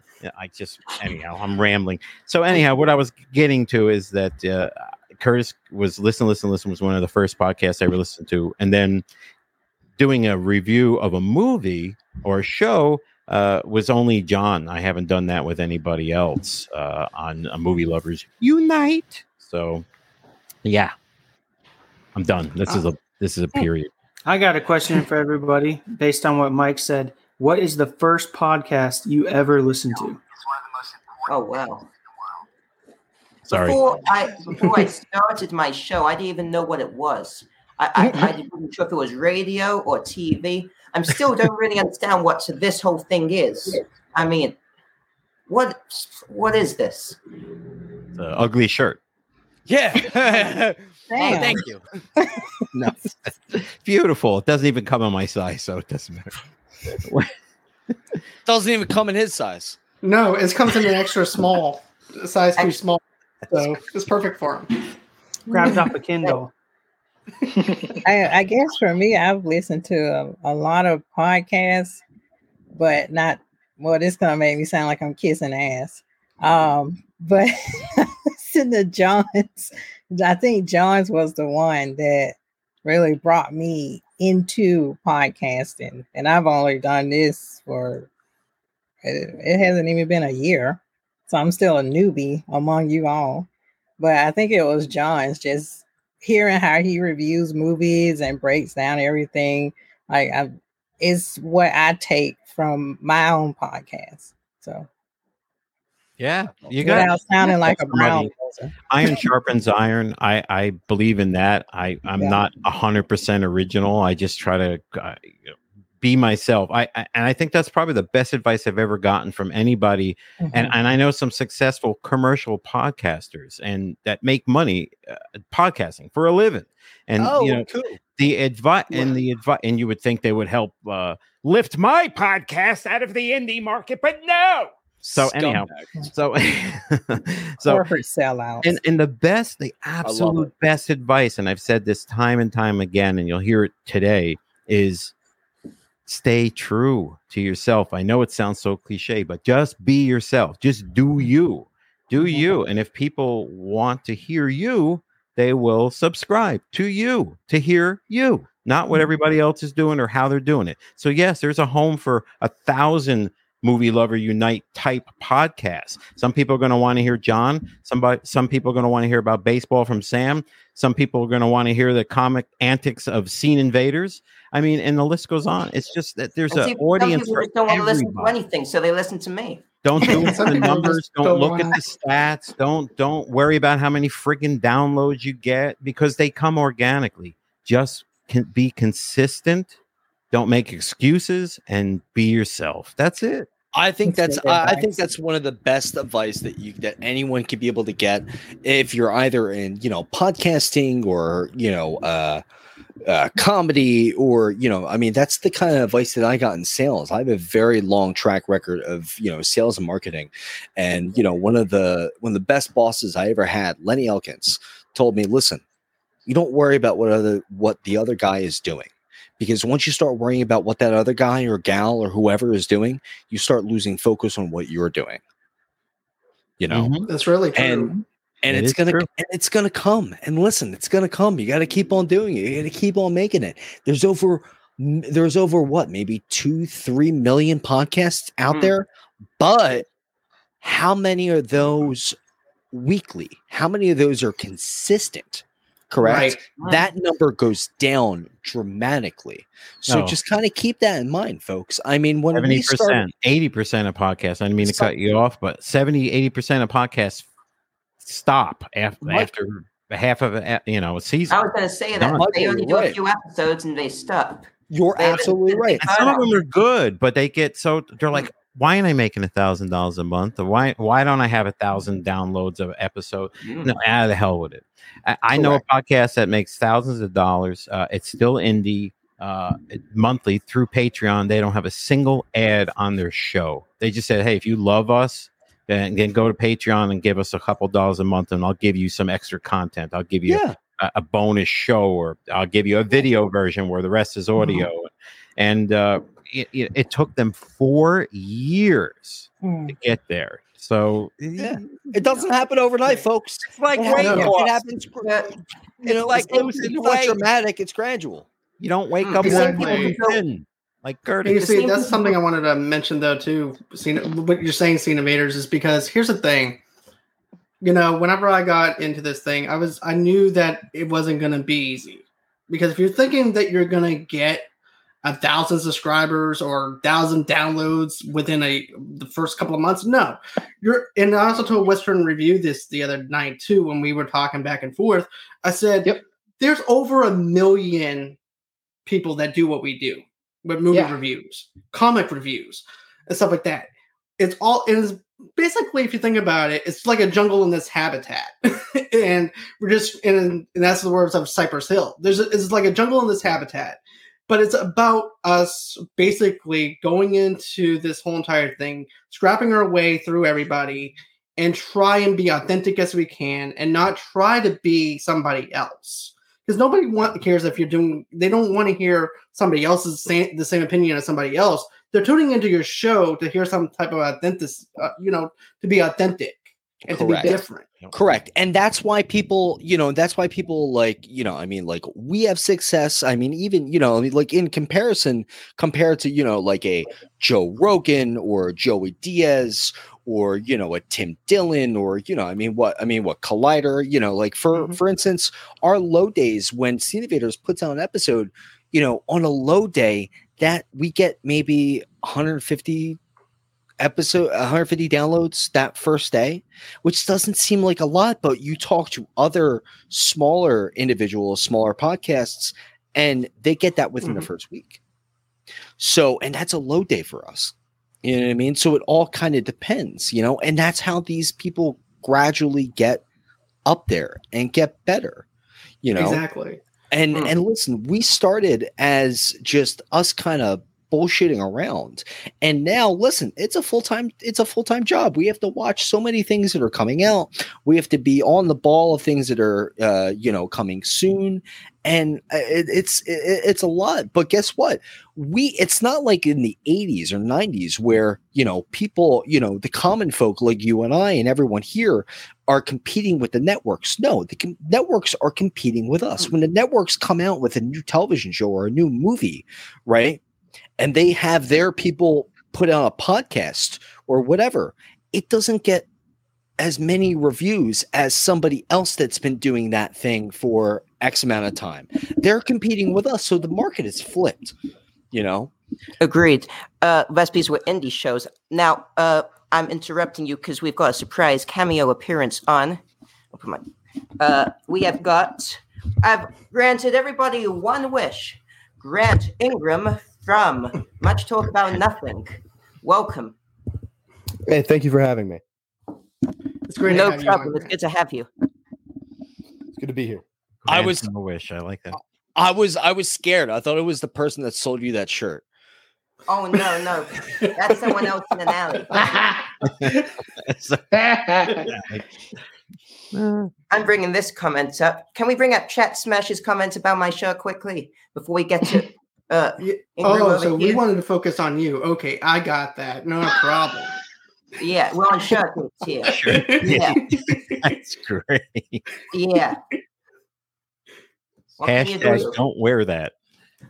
I'm rambling. So anyhow, what I was getting to is that Curtis was Listen was one of the first podcasts I ever listened to. And then doing a review of a movie or a show was only John. I haven't done that with anybody else on a Movie Lovers Unite. So, yeah. I'm done. This is a period. I got a question for everybody based on what Mike said. What is the first podcast you ever listened to? Oh, wow. Sorry. Before I started my show, I didn't even know what it was. I wasn't sure if it was radio or TV. I still don't really understand what this whole thing is. I mean, what is this? It's an ugly shirt. Yeah. Oh, thank you. No, beautiful. It doesn't even come in my size, so it doesn't matter. It doesn't even come in his size. No, it comes in an extra small, size too small. So it's perfect for him. Grabbed off a Kindle. I guess for me, I've listened to a lot of podcasts, but not. Well, this is gonna make me sound like I'm kissing ass. But I listened to John's. I think John's was the one that really brought me into podcasting. And I've only done this for, it hasn't even been a year. So I'm still a newbie among you all. But I think it was John's, just hearing how he reviews movies and breaks down everything. Like, it's what I take from my own podcast. So. Yeah, you got sounding like a brown. Iron sharpens iron. I believe in that. I'm not 100% original. I just try to be myself. I think that's probably the best advice I've ever gotten from anybody. Mm-hmm. And I know some successful commercial podcasters and that make money podcasting for a living. And cool. The advice and you would think they would help lift my podcast out of the indie market, but no. So anyhow, corporate sellout. And the best, the absolute best advice, and I've said this time and time again, and you'll hear it today, is stay true to yourself. I know it sounds so cliche, but just be yourself. Just do you. And if people want to hear you, they will subscribe to you to hear you, not what everybody else is doing or how they're doing it. So yes, there's a home for 1,000 Movie Lover Unite type podcast. Some people are going to want to hear John. Some people are going to want to hear about baseball from Sam. Some people are going to want to hear the comic antics of Scene Invaders. I mean, and the list goes on. It's just that there's an audience for everybody. Don't want to listen to anything, so they listen to me. Don't do the numbers. Don't look at the stats. Don't worry about how many friggin' downloads you get because they come organically. Just be consistent. Don't make excuses and be yourself. That's it. I think that's one of the best advice that anyone could be able to get if you're either in, podcasting or, comedy or, that's the kind of advice that I got in sales. I have a very long track record of, sales and marketing. And, one of the best bosses I ever had, Lenny Elkins, told me, listen, you don't worry about what the other guy is doing. Because once you start worrying about what that other guy or gal or whoever is doing, you start losing focus on what you're doing. Mm-hmm. That's really true. And it's gonna come. And listen, it's gonna come. You got to keep on doing it. You got to keep on making it. There's over what, maybe 2-3 million podcasts out there, but how many are those weekly? How many of those are consistent? Correct. Right. That number goes down dramatically. So just kind of keep that in mind, folks. I mean, when 70%, 80% of podcasts, I didn't mean to cut you off, but 70-80% of podcasts stop after half of a season. I was going to say that they only do a few episodes and they stop. You're absolutely right. And some of them are good, but they get so they're like, why am I making $1,000 a month? Or why don't I have 1,000 downloads of episode? No, out of the hell with it. I know a podcast that makes thousands of dollars. It's still indie monthly through Patreon. They don't have a single ad on their show. They just said, hey, if you love us, then go to Patreon and give us a couple dollars a month and I'll give you some extra content. I'll give you a bonus show, or I'll give you a video version where the rest is audio. Mm-hmm. And it took them 4 years to get there. So it doesn't happen overnight, folks. It's like it happens. It's dramatic. It's gradual. You don't wake up like Curtis. You see, that's something I wanted to mention though too. What you're saying, Scene Invaders, is because here's the thing. Whenever I got into this thing, I knew that it wasn't going to be easy, because if you're thinking that you're going to get 1,000 subscribers or 1,000 downloads within the first couple of months. No, and I also told Western Review this the other night too, when we were talking back and forth. I said, there's over 1 million people that do what we do with movie reviews, comic reviews, and stuff like that. It is basically, if you think about it, it's like a jungle in this habitat, and we're just and that's the words of Cypress Hill. It's like a jungle in this habitat. But it's about us basically going into this whole entire thing, scrapping our way through everybody, and try and be authentic as we can, and not try to be somebody else. Because nobody cares if you're doing. They don't want to hear somebody else's the same opinion as somebody else. They're tuning into your show to hear some type of authentic, to be authentic. And correct. To be different. Correct. And that's why people, we have success. I mean, even, in comparison, compared to, a Joe Rogan or Joey Diaz or, a Tim Dillon or, what Collider, for instance, our low days when Scene Invaders puts out an episode, on a low day that we get maybe 150 downloads that first day, which doesn't seem like a lot, but you talk to other smaller individuals, smaller podcasts, and they get that within the first week. So, and that's a low day for us. You know what I mean? So it all kind of depends, and that's how these people gradually get up there and get better, Exactly. And listen, we started as just us kind of bullshitting around, and now listen, it's a full-time job. We have to watch so many things that are coming out. We have to be on the ball of things that are coming soon, and it's a lot. But guess what, it's not like in the 80s or 90s where people, the common folk like you and I and everyone here are competing with the networks. No, the networks are competing with us. When the networks come out with a new television show or a new movie, right, and they have their people put out a podcast or whatever, it doesn't get as many reviews as somebody else that's been doing that thing for X amount of time. They're competing with us, so the market is flipped. Agreed. Last piece were indie shows. Now, I'm interrupting you because we've got a surprise cameo appearance on. Oh, come on. We have got, I've granted everybody one wish. Grant Ingram from Much Talk About Nothing. Welcome. Hey, thank you for having me. It's great. No problem. It's good to have you. It's good to be here. Grant, I was a wish. I like that. I was scared. I thought it was the person that sold you that shirt. Oh no, that's someone else in an alley. I'm bringing this comment up. Can we bring up Chat Smash's comment about my show quickly before we get to? We wanted to focus on you. Okay, I got that. No problem. Yeah, we're on Shark Week here. Sure. Yeah, that's great. Yeah. Hashtag don't wear that.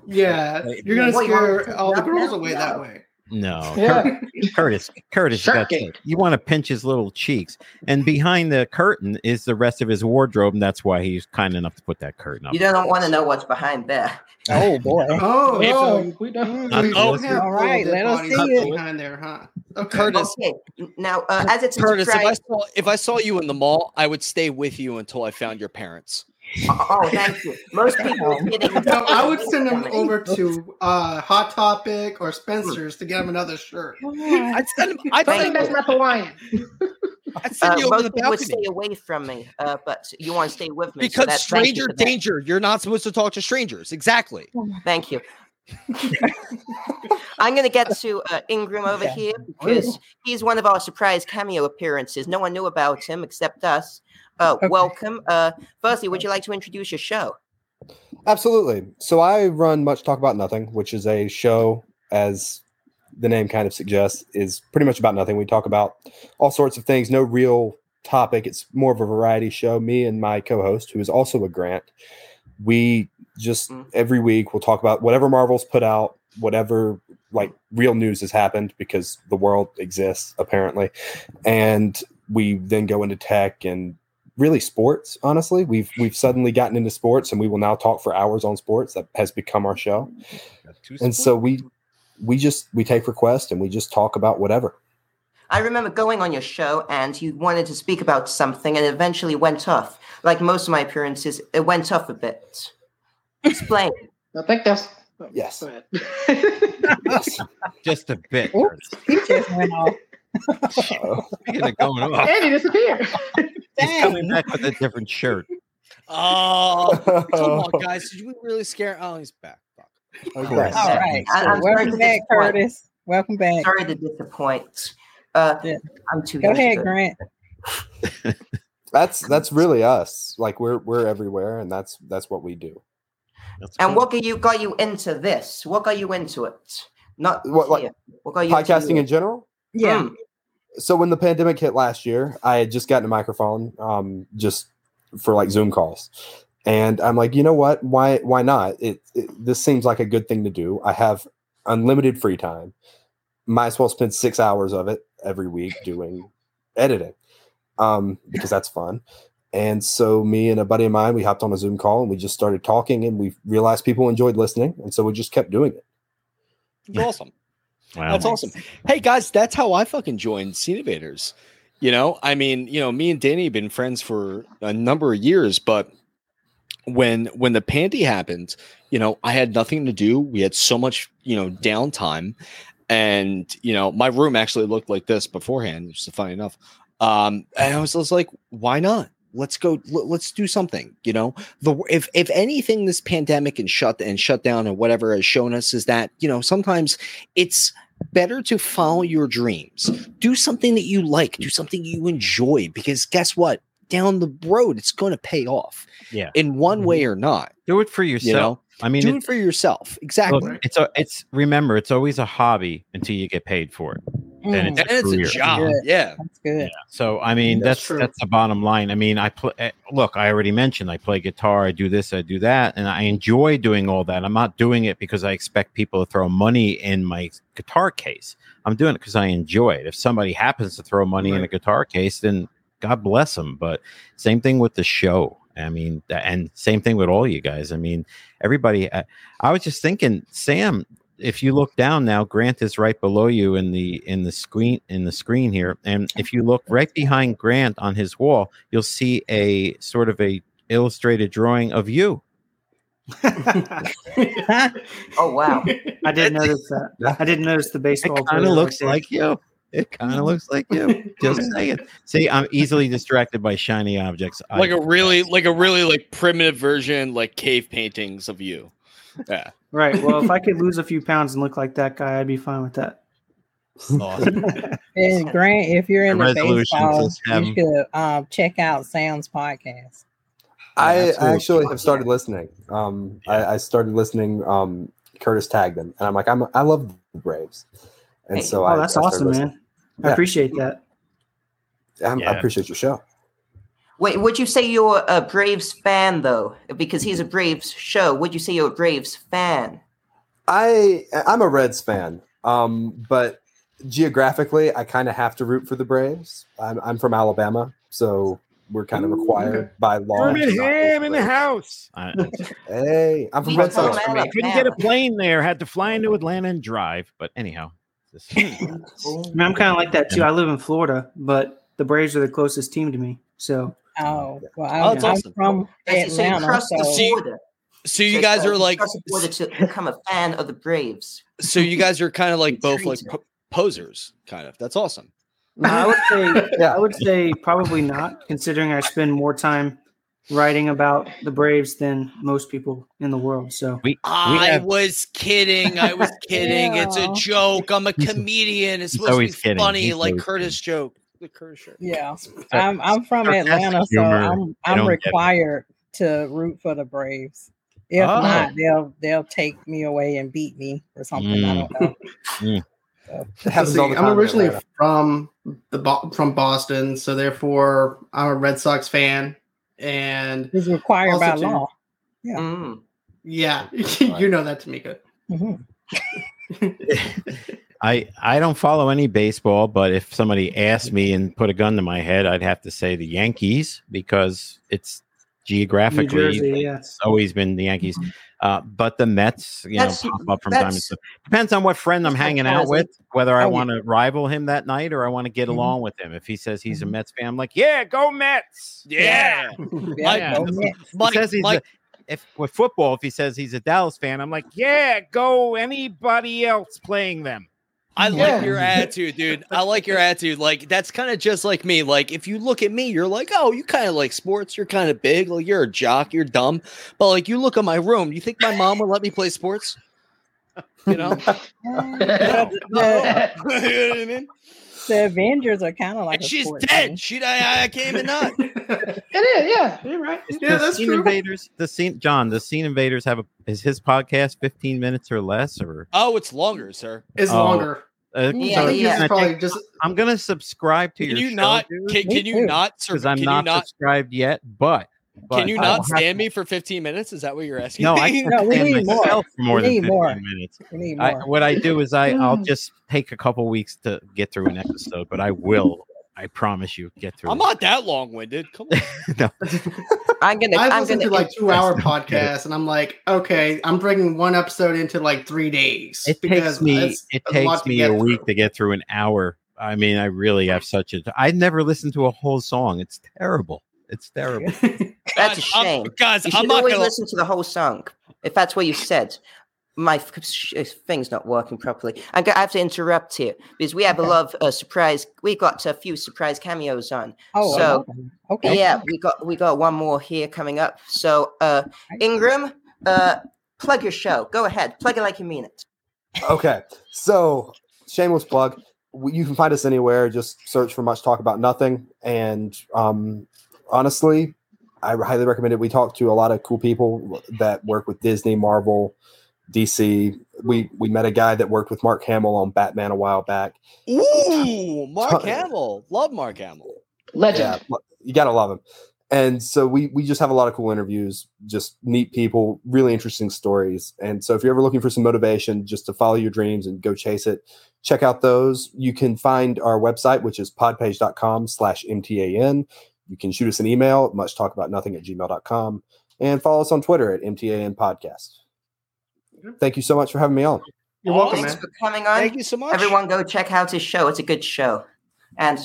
Yeah, you're gonna scare all the girls away that way. No, yeah. Curtis, you want to pinch his little cheeks, and behind the curtain is the rest of his wardrobe, and that's why he's kind enough to put that curtain up. You don't want to know what's behind there. Oh boy! All right, let us see it behind there, huh? Okay. Curtis. Okay. Now, as it's Curtis, if I saw you in the mall, I would stay with you until I found your parents. Oh, thank you. Most people no, I would send them over to Hot Topic or Spencer's to get them another shirt. Yeah. I'd send them. I think that's not Hawaiian. I'd send you over the balcony. Would stay away from me, but you want to stay with me because so stranger danger. You're not supposed to talk to strangers. Exactly. Thank you. I'm going to get to Ingram over here because he's one of our surprise cameo appearances. No one knew about him except us. Welcome. Firstly, would you like to introduce your show? Absolutely. So I run Much Talk About Nothing, which is a show, as the name kind of suggests, is pretty much about nothing. We talk about all sorts of things, no real topic. It's more of a variety show. Me and my co-host, who is also a Grant, we just every week we'll talk about whatever Marvel's put out, whatever like real news has happened because the world exists apparently. And we then go into tech and really sports, honestly. We've suddenly gotten into sports, and we will now talk for hours on sports. That has become our show. And so we take requests, and we just talk about whatever. I remember going on your show, and you wanted to speak about something, and it eventually went off. Like most of my appearances, it went off a bit. Explain. I think that's... Yes. Go ahead. Just a bit. Oops, he just went off. Speaking of going off. And he disappeared. He's coming back with a different shirt. Oh, come on, guys! Did we really scare? Oh, he's back. Okay. All right. Welcome back, Curtis. Welcome back. Sorry to disappoint. I'm too. Go ahead, Grant. That's really us. Like we're everywhere, and that's what we do. And what got you into this? What got you into it? Not what, like what got you podcasting into in general. Yeah. So when the pandemic hit last year, I had just gotten a microphone just for like Zoom calls. And I'm like, you know what? Why not? This seems like a good thing to do. I have unlimited free time. Might as well spend 6 hours of it every week doing editing because that's fun. And so me and a buddy of mine, we hopped on a Zoom call and we just started talking and we realized people enjoyed listening. And so we just kept doing it. Awesome. Wow. That's awesome. Hey guys, that's how I fucking joined Scene Invaders. You know, I mean, you know, me and Danny have been friends for a number of years, but when the pandy happened, you know, I had nothing to do. We had so much, you know, downtime, and you know, my room actually looked like this beforehand, which is funny enough. And I was like, why not? Let's go. Let's do something. You know, if anything, this pandemic and shutdown and whatever has shown us is that, you know, sometimes it's better to follow your dreams. Do something that you like. Do something you enjoy. Because guess what? Down the road, it's going to pay off. Yeah. In one way or not. Do it for yourself. You know? I mean, do it for yourself. Exactly. Look, remember, it's always a hobby until you get paid for it. And it's a job. Good. Yeah. That's good. Yeah. So, I mean, that's the bottom line. I mean, I already mentioned I play guitar, I do this, I do that, and I enjoy doing all that. I'm not doing it because I expect people to throw money in my guitar case. I'm doing it because I enjoy it. If somebody happens to throw money in a guitar case, then God bless them. But same thing with the show. I mean, and same thing with all you guys. I mean, everybody, I was just thinking, Sam, if you look down now, Grant is right below you in the screen here. And if you look right behind Grant on his wall, you'll see a sort of a illustrated drawing of you. Oh, wow. I didn't notice that. I didn't notice the baseball. It kind of looks like you. It kind of looks like you. Just say it. See, I'm easily distracted by shiny objects. Like a really primitive version, like cave paintings of you. Yeah. Right. Well, if I could lose a few pounds and look like that guy, I'd be fine with that. Awesome. And Grant, if you're in the baseball, you should check out Sam's podcast. I actually have started listening. I started listening. Curtis tagged them, and I'm like, I love the Braves. And so that's awesome, listening. Man. I appreciate that. I appreciate your show. Wait, would you say you're a Braves fan, though? Because he's a Braves show. Would you say you're a Braves fan? I'm a Reds fan, but geographically, I kind of have to root for the Braves. I'm from Alabama, so we're kind of required by law. Birmingham in the house. Hey, I'm from Red Sox. Couldn't get a plane there. Had to fly into Atlanta and drive. But anyhow. I'm kind of like that too. I live in Florida, but the Braves are the closest team to me. So, I'm awesome. From Atlanta. So you guys are like to become a fan of the Braves. So you guys are kind of like both like posers, kind of. That's awesome. No, I would say, probably not, considering I spend more time writing about the Braves than most people in the world. So I was kidding. Yeah. It's a joke. I'm a comedian. It's supposed to be funny, like Curtis joke. The Curtis joke. Yeah, I'm from Atlanta, so I'm required to root for the Braves. If not, they'll take me away and beat me or something. I don't know. I'm originally from Boston, so therefore I'm a Red Sox fan. And it's required by law. Yeah. Yeah. You know that, Tamika. Mm-hmm. I don't follow any baseball, but if somebody asked me and put a gun to my head, I'd have to say the Yankees because it's geographically New Jersey, it's always been the Yankees. Mm-hmm. But the Mets, pop up from time to time. Depends on what friend I'm hanging out with, whether I want to rival him that night or I want to get along with him. If he says he's a Mets fan, I'm like, yeah, go Mets. Yeah. With football, if he says he's a Dallas fan, I'm like, yeah, go anybody else playing them. I like your attitude, dude. I like your attitude. Like, that's kind of just like me. Like, if you look at me, you're like, oh, you kind of like sports. You're kind of big. Like, you're a jock. You're dumb. But, like, you look at my room. You think my mom would let me play sports? You know? You know what I mean? The Avengers are kind of like. And she's dead. Thing. She I can't even not. It is, yeah. You're right. Yeah, that's true. Invaders, the Scene Invaders have is his podcast 15 minutes or less, or it's longer, sir. It's longer. I'm gonna subscribe to your show. Can you not subscribed yet, but can you not stand me for 15 minutes? Is that what you're asking? No, I can stand myself for more than 15 minutes. What I do is I'll just take a couple weeks to get through an episode, but I promise you, get through. I'm not that long-winded. Come on. No. I listened to like 2-hour podcasts, and I'm like, okay, I'm bringing one episode into like 3 days. It takes me a week to get through an hour. I mean, I really have I never listened to a whole song. It's terrible. That's a shame. Guys, I'm not going to listen to the whole song. If that's what you said. My thing's not working properly. I have to interrupt here because we have a lot of surprise. We got a few surprise cameos on. Oh, so okay. Yeah, we got one more here coming up. So Ingram, plug your show. Go ahead, plug it like you mean it. Okay, so shameless plug. You can find us anywhere. Just search for Much Talk About Nothing. And honestly, I highly recommend it. We talk to a lot of cool people that work with Disney, Marvel, DC. We met a guy that worked with Mark Hamill on Batman a while back. Ooh, Mark Hamill. Love Mark Hamill. Legend. Yeah, you gotta love him. And so we just have a lot of cool interviews, just neat people, really interesting stories. And so if you're ever looking for some motivation just to follow your dreams and go chase it, check out those. You can find our website, which is podpage.com/MTAN. You can shoot us an email at muchtalkaboutnothing@gmail.com and follow us on Twitter at MTAN Podcast. Thank you so much for having me on. You're welcome, man. Thanks for coming on. Thank you so much. Everyone go check out his show. It's a good show. And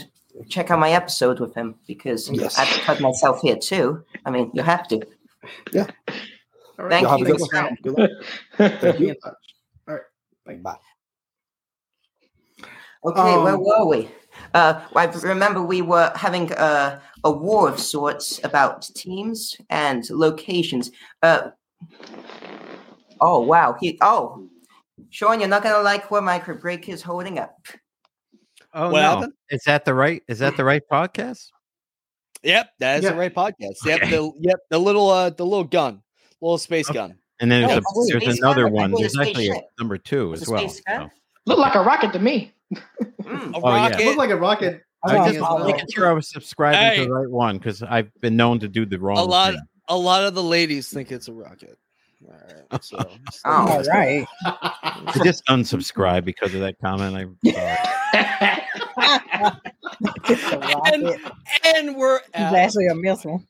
check out my episode with him because I have to cut myself here too. I mean, you have to. Yeah. All right. Thank you. Good luck. Thank you. All right. Bye. Okay, where were we? I remember we were having a war of sorts about teams and locations. Oh, wow. Sean, you're not going to like where Micro Break is holding up. Oh, well, nothing? Is that the right podcast? Yep, that is the right podcast. Yep, okay. the little gun, little space gun. And then there's another one. There's actually a number 2 as well. So. Looked like a rocket to me. A rocket. Yeah. Looked like a rocket. I was making sure I was subscribing to the right one because I've been known to do the wrong thing. A lot of the ladies think it's a rocket. All right. All right. I just unsubscribed because of that comment. And we're out. It's actually a missile.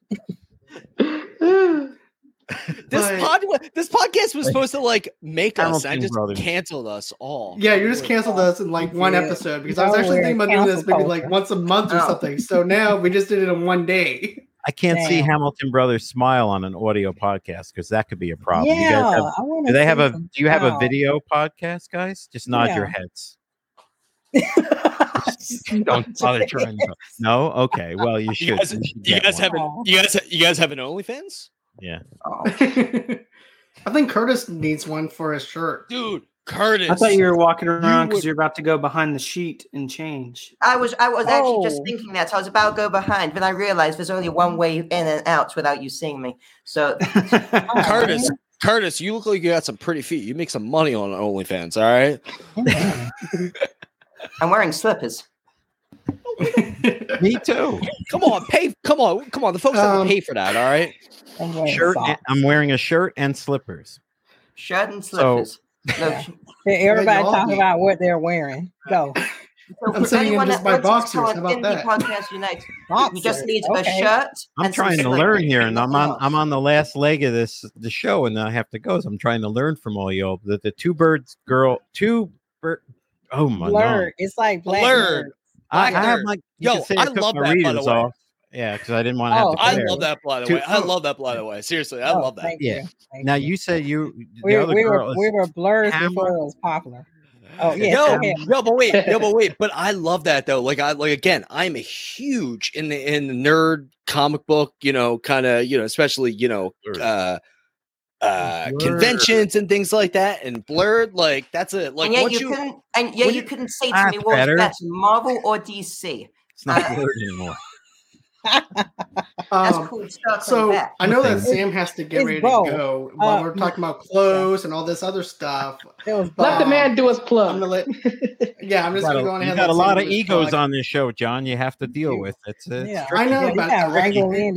This podcast was supposed to make us. I just canceled us all. Yeah, you just canceled us in one episode because I was actually thinking about doing this maybe once a month or something. So now we just did it in one day. I can't see Hamilton Brothers smile on an audio podcast because that could be a problem. Yeah, do you have a video podcast, guys? Just nod your heads. Don't bother trying. No, okay. Well, you should. You guys have an OnlyFans? Yeah. Oh. I think Curtis needs one for his shirt, dude. Curtis, I thought you were walking around because you're about to go behind the sheet and change. I was actually just thinking that. So I was about to go behind, but I realized there's only one way in and out without you seeing me. So Curtis, you look like you got some pretty feet. You make some money on OnlyFans, all right? I'm wearing slippers. Me too. Come on, pay. Come on. The folks have to pay for that, all right? I'm wearing a shirt and slippers. Shirt and slippers. Yeah. Everybody talking about what they're wearing. Go. I'm sending them just by boxers. How about that? Podcast Unite. You just need a shirt. I'm trying to learn here, and I'm on the last leg of the show, and I have to go. So I'm trying to learn from all y'all. The two bird. Oh my god! It's like Black Blerd. I have I love that. By the way. Yeah, because I didn't want to have to compare. I love that plot away. I love that plot away. Seriously, I love that. Thank you. Now you said we were blurs before it was popular. Oh yeah. No, but wait. But I love that though. Again, I'm a huge in the nerd comic book, kind of, especially, conventions and things like that, and Blerd, that's it. Like, and yeah, you couldn't say to me what that's Marvel or DC. It's not Blerd anymore. Cool stuff. So I know that Sam has to get ready to go while we're talking about clothes and all this other stuff. Let the man do his plug. I'm just going to go ahead. You got a lot of egos on this show, John. You have to deal with it. I know.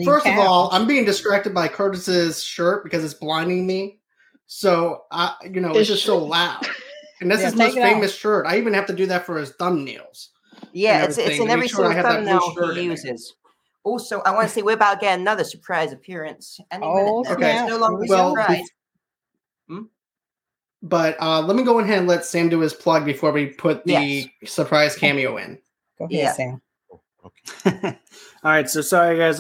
First of all, I'm being distracted by Curtis's shirt because it's blinding me. So it's just so loud, and that's his most famous shirt. I even have to do that for his thumbnails. Yeah, it's in every single thumbnail he uses. Also, I want to say we're about to get another surprise appearance. Okay. It's no longer a surprise. But let me go ahead and let Sam do his plug before we put the surprise cameo in. Go ahead, Sam. Okay. All right. So sorry, guys.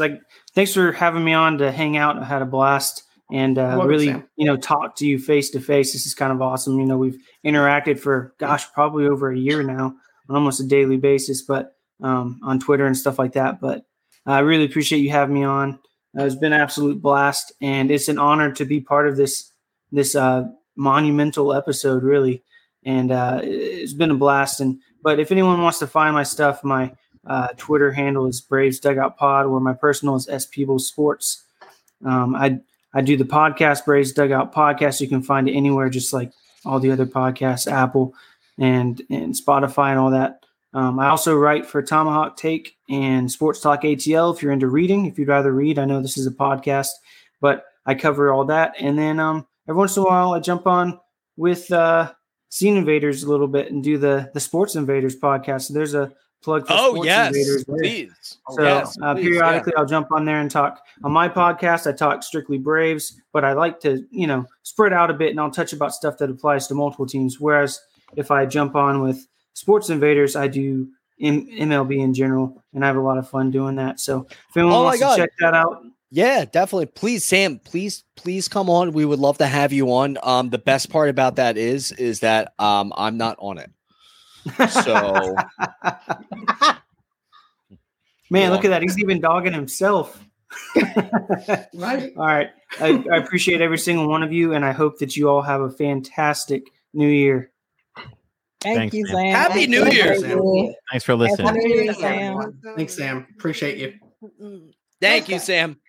Thanks for having me on to hang out. I had a blast and really, talk to you face to face. This is kind of awesome. We've interacted for probably over a year now on almost a daily basis, but on Twitter and stuff like that. But I really appreciate you having me on. It's been an absolute blast, and it's an honor to be part of this monumental episode, really. And it's been a blast. But if anyone wants to find my stuff, my Twitter handle is Braves Dugout Pod, where my personal is S Peebles Sports. I do the podcast, Braves Dugout Podcast. You can find it anywhere, just like all the other podcasts, Apple and Spotify and all that. I also write for Tomahawk Take and Sports Talk ATL if you're into reading, if you'd rather read. I know this is a podcast, but I cover all that. And then every once in a while I jump on with Scene Invaders a little bit and do the Sports Invaders podcast. So there's a plug for Sports Invaders. Please. So periodically I'll jump on there and talk. On my podcast, I talk strictly Braves, but I like to, you know, spread out a bit and I'll touch about stuff that applies to multiple teams. Whereas if I jump on with Sports Invaders, I do MLB in general, and I have a lot of fun doing that. So if anyone wants to check that out. Yeah, definitely. Please, Sam, please come on. We would love to have you on. The best part about that is that I'm not on it. So, man, look at that. He's even dogging himself. Right? All right. I appreciate every single one of you, and I hope that you all have a fantastic new year. Thanks, you, Sam. Happy New Year, Sam. Thanks for listening. Happy New Year, Sam. Thanks, Sam. Appreciate you. Thank you, Sam.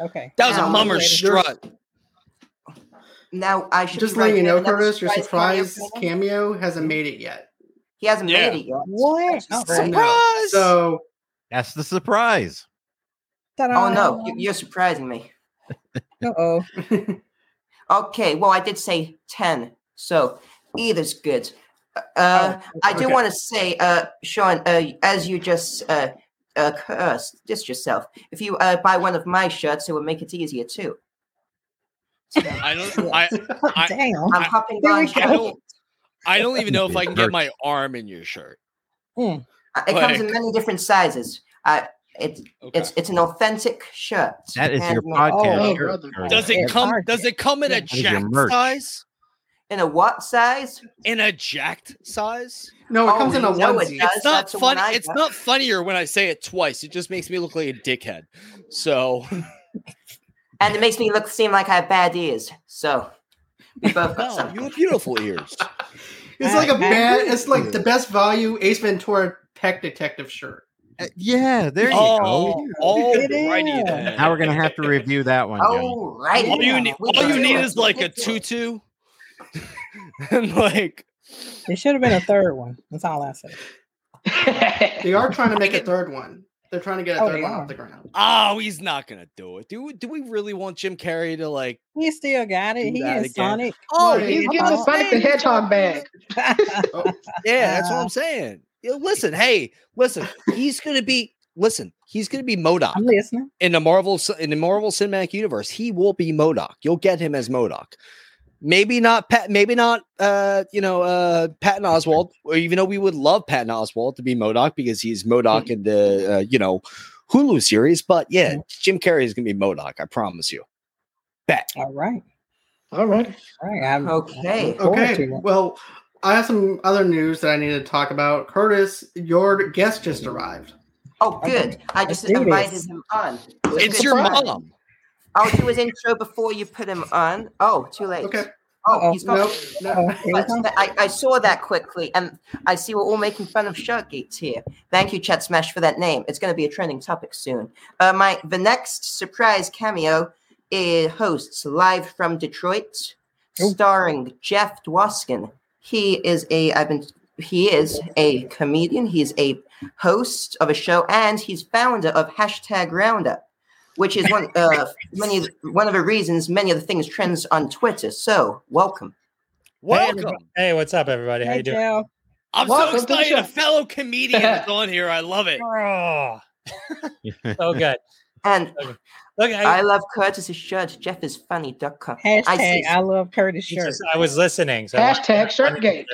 Okay. That was a mummer strut. Now I should just let you know, Curtis, your surprise cameo hasn't made it yet. He hasn't made it yet. What? Oh, surprise! So that's the surprise. Ta-da. Oh no, you're surprising me. Uh-oh. Okay, well I did say 10, so either's good. I do want to say, Sean, as you just dissed yourself. If you buy one of my shirts, it would make it easier too. So, I don't even know if I can get my arm in your shirt. Mm. It comes in many different sizes. It's an authentic shirt. That is your podcast. Does it come in a jacked size? In a what size? In a jacked size? No, it comes in a onesie. It's not funny. It's not funnier when I say it twice. It just makes me look like a dickhead. So. And it makes me seem like I have bad ears. So we both got something. You have beautiful ears. It's like a bad. It's like the best value Ace Ventura Pet Detective shirt. Yeah, there you go. All righty then. Now we're gonna have to review that one. All righty. All you need is like a tutu. And like, there should have been a third one. That's all I said. They are trying to make a third one. They're trying to get a third one off the ground. Oh, he's not going to do it. Do we really want Jim Carrey to like... He still got it. He is Sonic. Oh, he's getting the Sonic the Hedgehog bag. Yeah, that's what I'm saying. Listen, he's going to be... Listen, he's going to be MODOK. I'm listening. In the Marvel Cinematic Universe, he will be MODOK. You'll get him as MODOK. Maybe not Patton Oswalt, or even though we would love Patton Oswalt to be MODOK because he's MODOK in the, Hulu series. But yeah, Jim Carrey is going to be MODOK. I promise you. Bet. All right. Okay. Well, I have some other news that I need to talk about. Curtis, your guest just arrived. Oh, good. I just invited him on. It's your mom. I'll do his intro before you put him on. Oh, too late. Okay. Oh, he's gone. No. I saw that quickly, and I see we're all making fun of Sharkgates here. Thank you, Chat Smash, for that name. It's going to be a trending topic soon. The next surprise cameo is hosts live from Detroit, starring Jeff Dwoskin. He is a comedian. He's a host of a show, and he's founder of #Roundup. Which is one of the reasons many of the things trends on Twitter. So, welcome. Hey, what's up, everybody? How you doing? Joe. I'm so excited. A fellow comedian is on here. I love it. Oh, so good. And look, I love Curtis's shirt. Jeff is funny.com. # I love Curtis shirt. I was listening. So # Shirtgate.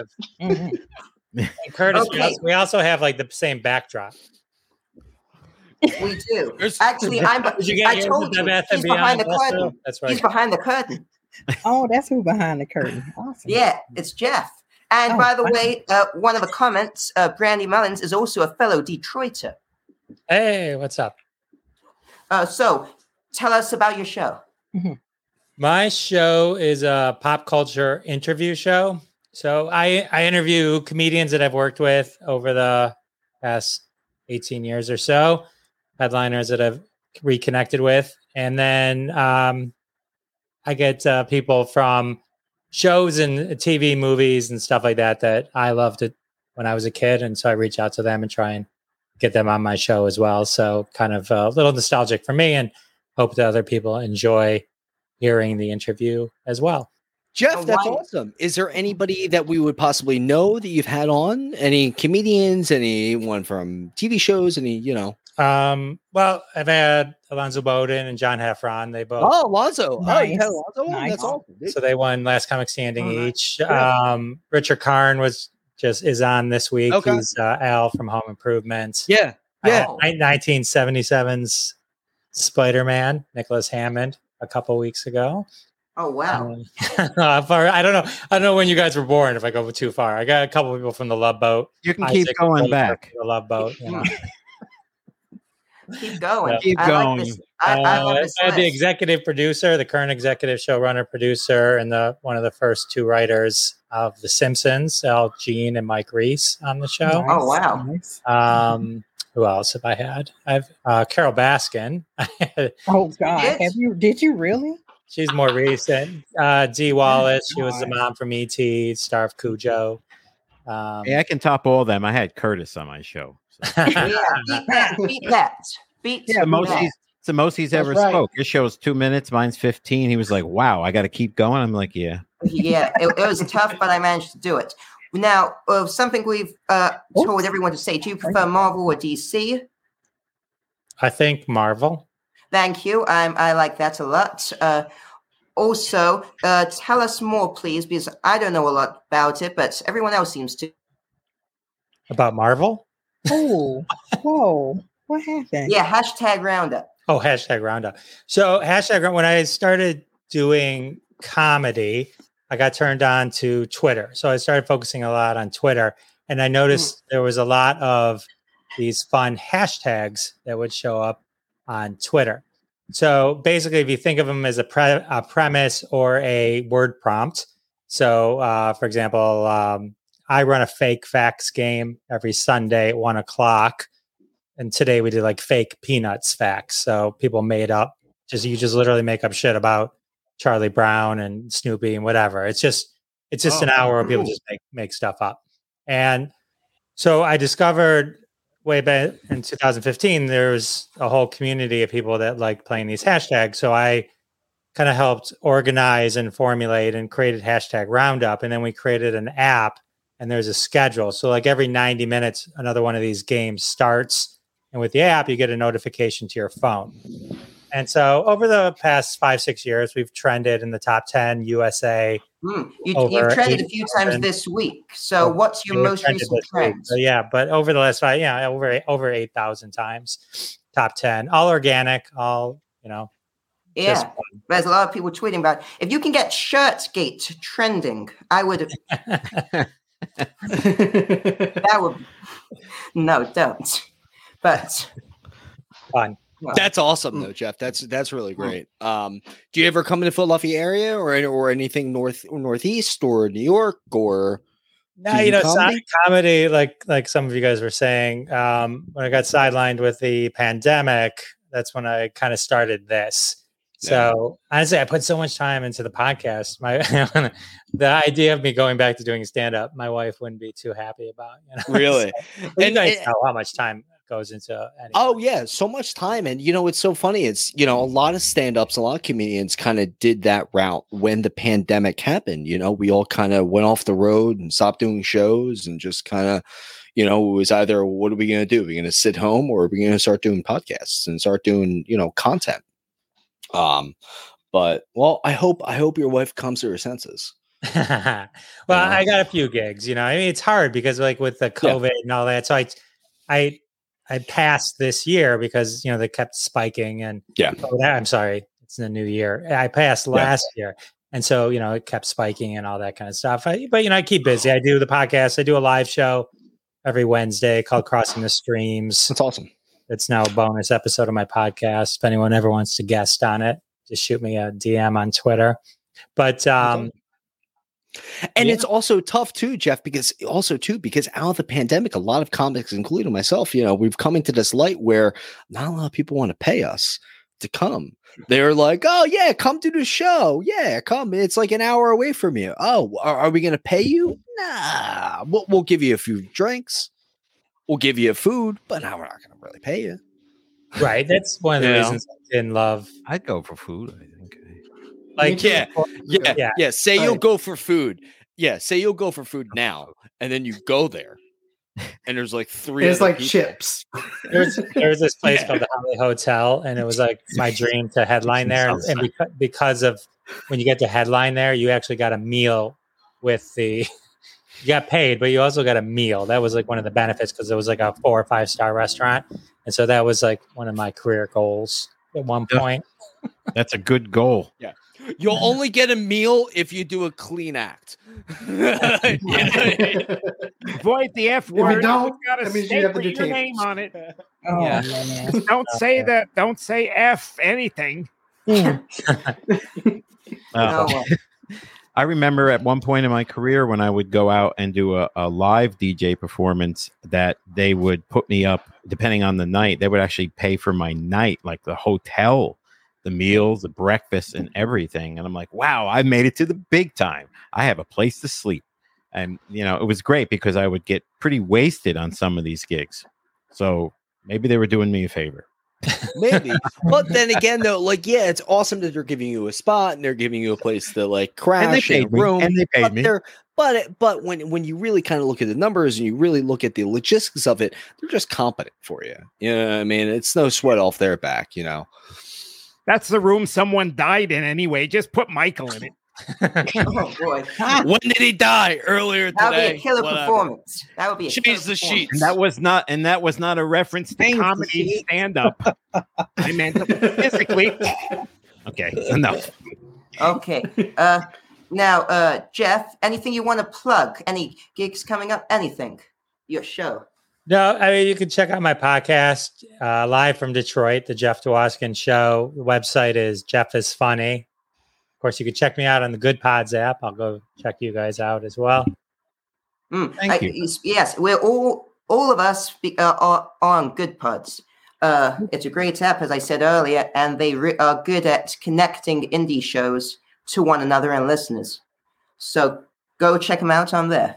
Curtis, we also have like the same backdrop. We do. Actually, I told you, he's behind the curtain. He's behind the curtain. Oh, that's who behind the curtain. Awesome. Yeah, it's Jeff. And by the way, one of the comments, Brandy Mullins is also a fellow Detroiter. Hey, what's up? So, tell us about your show. Mm-hmm. My show is a pop culture interview show. So, I interview comedians that I've worked with over the past 18 years or so. Headliners that I've reconnected with. And then I get people from shows and TV, movies and stuff like that I loved it when I was a kid. And so I reach out to them and try and get them on my show as well. So kind of a little nostalgic for me and hope that other people enjoy hearing the interview as well. Jeff, that's awesome. Is there anybody that we would possibly know that you've had on? Any comedians, anyone from TV shows, any, you know? Well, I've had Alonzo Bowden and John Heffron. They both. Oh, Alonzo. Nice. Oh, you had Alonzo? Nice. That's awesome. Dude. So they won Last Comic Standing each. Yeah. Richard Karn is on this week. Okay. He's Al from Home Improvement. Yeah. Yeah. 1977's Spider-Man, Nicholas Hammond, a couple weeks ago. Oh, wow. I don't know when you guys were born, if I go too far. I got a couple people from the Love Boat. You can keep going back. The Love Boat. You know. Keep going. So, keep going. Like this. I had the executive producer, the current executive showrunner producer, and one of the first two writers of The Simpsons, Al Jean and Mike Reiss, on the show. Nice. Oh, wow. Nice. Who else have I had? I've Carol Baskin. Oh, God. Did you really? She's more recent. Dee Wallace. She was the mom from E.T., star of Cujo. I can top all them. I had Curtis on my show. So. Beat that. It's the most he's ever spoke. His show's 2 minutes. Mine's 15. He was like, wow, I got to keep going. I'm like, yeah. Yeah, it was tough, but I managed to do it. Now, something we've told everyone to say. Do you prefer Marvel or DC? I think Marvel. Thank you. I like that a lot. Also, tell us more, please, because I don't know a lot about it, but everyone else seems to. About Marvel? Oh, whoa. What happened? Yeah, #Roundup. Oh, #Roundup. So when I started doing comedy, I got turned on to Twitter. So I started focusing a lot on Twitter, and I noticed there was a lot of these fun hashtags that would show up on Twitter. So basically, if you think of them as a premise or a word prompt. So for example, I run a fake facts game every Sunday at 1:00. And today we did like fake peanuts facts. So people made up, you just literally make up shit about Charlie Brown and Snoopy and whatever. It's just an hour where people just make stuff up. And so I discovered way back in 2015, there was a whole community of people that like playing these hashtags. So I kind of helped organize and formulate and created #Roundup. And then we created an app and there's a schedule. So like every 90 minutes, another one of these games starts. And with the app, you get a notification to your phone. And so over the past 5-6 years, we've trended in the top 10 USA. You've trended a few times this week. So what's your most recent trend? So yeah, but over the last five, over 8,000 times, top 10, all organic, all, you know. Yeah, there's a lot of people tweeting about it. If you can get Shirtgate trending, I would. That would. No, don't. But fun. Well, that's awesome, though, Jeff. That's really great. Do you ever come into Philadelphia area or anything northeast or New York or? No, you know, comedy like some of you guys were saying. When I got sidelined with the pandemic, that's when I kind of started this. Yeah. So honestly, I put so much time into the podcast. The idea of me going back to doing stand up, my wife wouldn't be too happy about. You know? Really, so, and I know how much time goes into anything. Oh yeah, so much time. And you know, it's so funny, it's, you know, a lot of stand-ups, a lot of comedians kind of did that route when the pandemic happened. You know, we all kind of went off the road and stopped doing shows and just kind of, you know, it was either, what are we going to do? Are we going to sit home or are we going to start doing podcasts and start doing, you know, content? But well, I hope your wife comes to her senses. Well, I got a few gigs, you know, I mean, it's hard because like with the COVID and all that. So I passed this year because, you know, they kept spiking and I'm sorry, it's the new year. I passed last year. And so, you know, it kept spiking and all that kind of stuff. But, you know, I keep busy. I do the podcast. I do a live show every Wednesday called Crossing the Streams. That's awesome. It's now a bonus episode of my podcast. If anyone ever wants to guest on it, just shoot me a DM on Twitter. But, it's also tough too, Jeff, because out of the pandemic, a lot of comics, including myself, you know, we've come into this light where not a lot of people want to pay us to come. They're like, oh yeah, come to the show. Yeah, come. It's like an hour away from you. Oh, are we going to pay you? Nah, we'll give you a few drinks. We'll give you food, but now we're not going to really pay you. Right. That's one of the reasons I didn't love. I'd go for food, I think. Like, yeah. Say you'll go for food. Yeah, say you'll go for food now, and then you go there, and there's like three. It's like people. Chips. There's this place called the Holly Hotel, and it was like my dream to headline there. And because of when you get to headline there, you actually got a meal with the. You got paid, but you also got a meal. That was like one of the benefits because it was like a 4 or 5 star restaurant, and so that was like one of my career goals at one point. That's a good goal. Yeah. You'll only get a meal if you do a clean act. Avoid the F word. If you don't, got your name on it. Oh, yeah. No. Don't say that. Don't say F anything. I remember at one point in my career when I would go out and do a live DJ performance that they would put me up, depending on the night, they would actually pay for my night, like the hotel, the meals, the breakfast, and everything. And I'm like, wow, I made it to the big time. I have a place to sleep. And, you know, it was great because I would get pretty wasted on some of these gigs. So maybe they were doing me a favor. Maybe. But then again, though, like, yeah, it's awesome that they're giving you a spot and they're giving you a place to like crash in a room. And they paid me. But when you really kind of look at the numbers and you really look at the logistics of it, they're just competent for you. You know what I mean? It's no sweat off their back, you know. That's the room someone died in anyway. Just put Michael in it. Oh boy. When did he die? Earlier today. That would be a killer performance. That would be a change the sheets. And that was not a reference to comedy stand-up. I meant physically. Okay, enough. Okay. Now, Jeff, anything you want to plug? Any gigs coming up? Anything? Your show. No, I mean, you can check out my podcast live from Detroit, The Jeff Dwoskin Show. The website is Jeff is Funny. Of course, you can check me out on the Good Pods app. I'll go check you guys out as well. Thank you. Yes, we're all of us are on Good Pods. It's a great app, as I said earlier, and they are good at connecting indie shows to one another and listeners. So go check them out on there.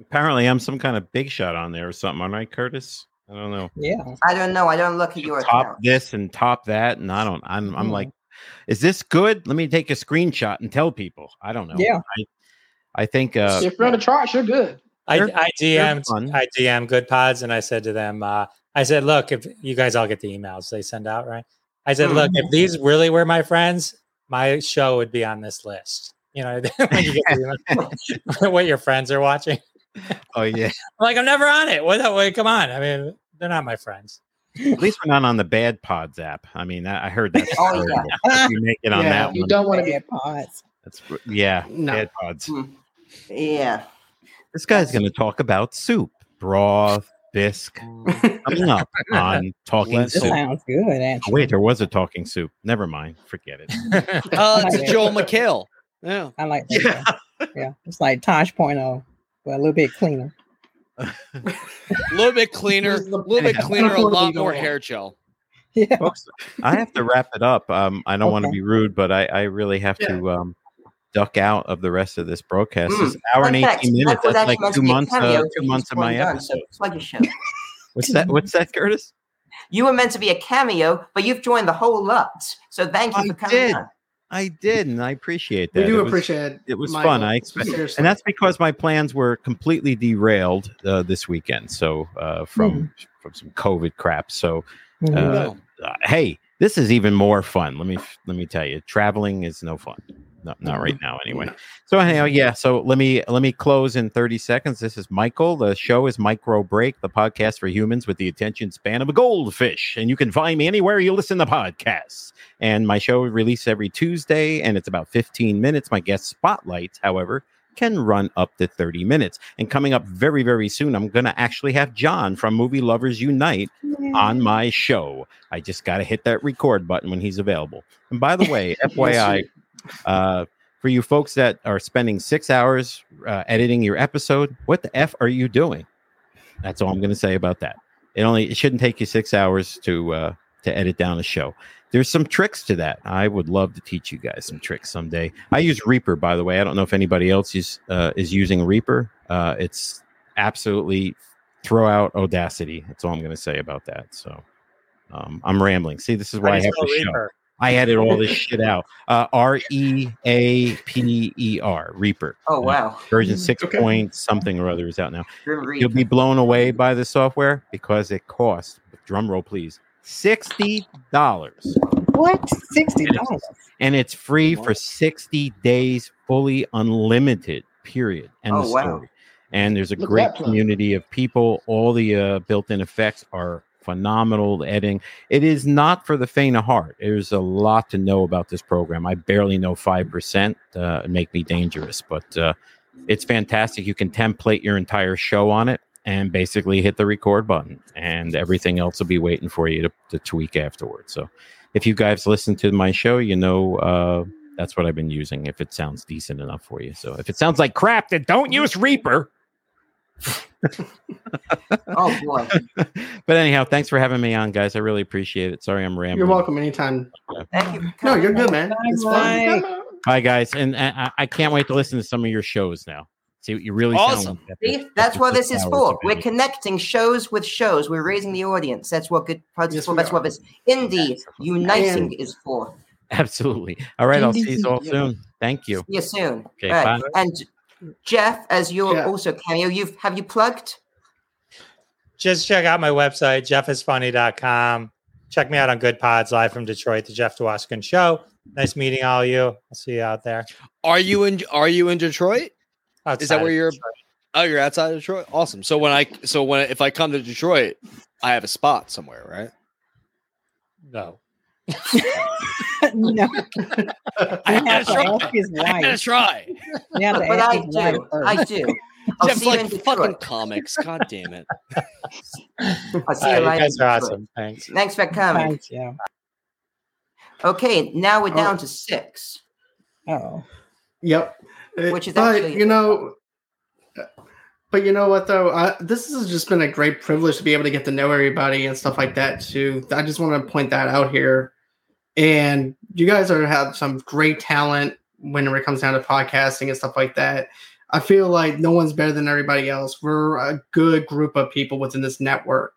Apparently, I'm some kind of big shot on there or something, aren't I, Curtis? I don't know. Yeah, I don't know. I don't look at your top account. This and top that, and I don't. I'm like, is this good? Let me take a screenshot and tell people. I don't know. Yeah, I think if you're on a chart, you're good. I DM'd Good Pods, and I said to them, look, if you guys all get the emails they send out, right? I said, look, if these really were my friends, my show would be on this list. You know, when you get to email, what your friends are watching. Oh yeah, like I'm never on it. What? Wait, come on. I mean, they're not my friends. At least we're not on the Bad Pods app. I mean, I heard that. Oh yeah, you make it on that. You don't want to be a pods. That's Bad Pods. Yeah, this guy's going to talk about soup, broth, bisque. Coming up on Talking Soup. This sounds good. Actually. Wait, there was a Talking Soup. Never mind. Forget it. It's Joel McHale. Yeah, I like that. Yeah, it's like Tosh .0. A little bit cleaner. A lot more hair gel. Yeah. Folks, I have to wrap it up. I don't want to be rude, but I really have to duck out of the rest of this broadcast. It's an hour and 18 minutes. That's like 2 months. 2 months of my episode. So What's that, Curtis? You were meant to be a cameo, but you've joined the whole lot. So thank you for coming on. I did, and I appreciate that. We appreciate it. It was fun. And that's because my plans were completely derailed this weekend. So from some COVID crap. So hey, this is even more fun. Let me tell you, traveling is no fun. Not right now, anyway. No. So anyhow, yeah. So let me close in 30 seconds. This is Michael. The show is Micro Break, the podcast for humans with the attention span of a goldfish. And you can find me anywhere you listen to podcasts. And my show releases every Tuesday, and it's about 15 minutes. My guest spotlights, however, can run up to 30 minutes. And coming up very, very soon, I'm going to actually have John from Movie Lovers Unite on my show. I just got to hit that record button when he's available. And by the way, FYI. For you folks that are spending 6 hours editing your episode, what the F are you doing? That's all I'm going to say about that. It shouldn't take you 6 hours to edit down a show. There's some tricks to that. I would love to teach you guys some tricks someday. I use Reaper, by the way. I don't know if anybody else is using Reaper. It's absolutely throw out Audacity. That's all I'm going to say about that. So I'm rambling. See, this is why I have to show. I added all this shit out. R-E-A-P-E-R, Reaper. Oh, wow. Version 6 point something or other is out now. You'll be blown away by the software because it costs, drum roll please, $60. What? $60? And it's free for 60 days, fully unlimited, period. And oh, the story. Wow. And there's a great community of people. All the built-in effects are phenomenal editing. It is not for the faint of heart. There's a lot to know about this program. I barely know 5%. Make me dangerous, but it's fantastic. You can template your entire show on it and basically hit the record button, and everything else will be waiting for you to tweak afterwards. So if you guys listen to my show, you know that's what I've been using, if it sounds decent enough for you. So if it sounds like crap, then don't use Reaper. Oh boy. But anyhow, thanks for having me on, guys. I really appreciate it. Sorry I'm rambling. You're welcome anytime. Thank you. No, you're good, man. It's fun. Bye, guys. And I can't wait to listen to some of your shows now. See what you really sound like. See, that's what this is for. We're connecting shows with shows. We're raising the audience. That's what good podcasts for. That's what this indie uniting is for. Absolutely. All right, I'll see you all soon. Thank you. See you soon. Okay, right. Bye. And Jeff, as you're also cameo, have you plugged? Just check out my website, jeffisfunny.com. Check me out on Good Pods Live from Detroit, The Jeff Dwoskin Show. Nice meeting all of you. I'll see you out there. Are you in Detroit? Outside is that where you're? Detroit. Oh, you're outside of Detroit. Awesome. So if I come to Detroit, I have a spot somewhere, right? No. No, I gotta try. Yeah, but I do. Jeff's like fucking comics. God damn it. I'll see you later. That's awesome. Thanks. Thanks for coming. Thanks, yeah. Okay, now we're down to 6. Oh, yep. Which is actually, But you know what, though? This has just been a great privilege to be able to get to know everybody and stuff like that, too. I just want to point that out here. And you guys have some great talent whenever it comes down to podcasting and stuff like that. I feel like no one's better than everybody else. We're a good group of people within this network.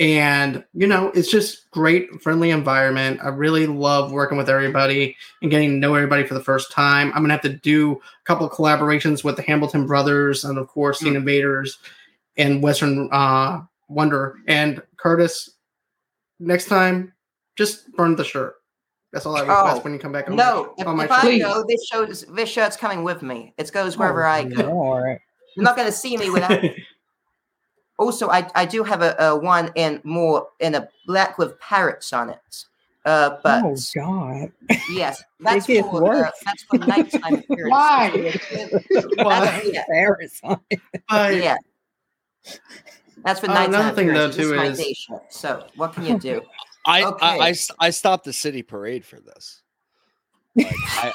And, it's just great, friendly environment. I really love working with everybody and getting to know everybody for the first time. I'm going to have to do a couple of collaborations with the Hamilton Brothers and, of course, Scene Invaders and Western Wonder. And, Curtis, next time, just burn the shirt. That's all I request when you come back. I know, this shirt's coming with me. It goes wherever I go. All right. You're not going to see me without Also, I do have a one in a black with parrots on it. But oh God! Yes, that's for nighttime parrots. Why? Parrots on it. Yeah, that's for nighttime. Another thing though too is so what can you do? I stopped the city parade for this. Like,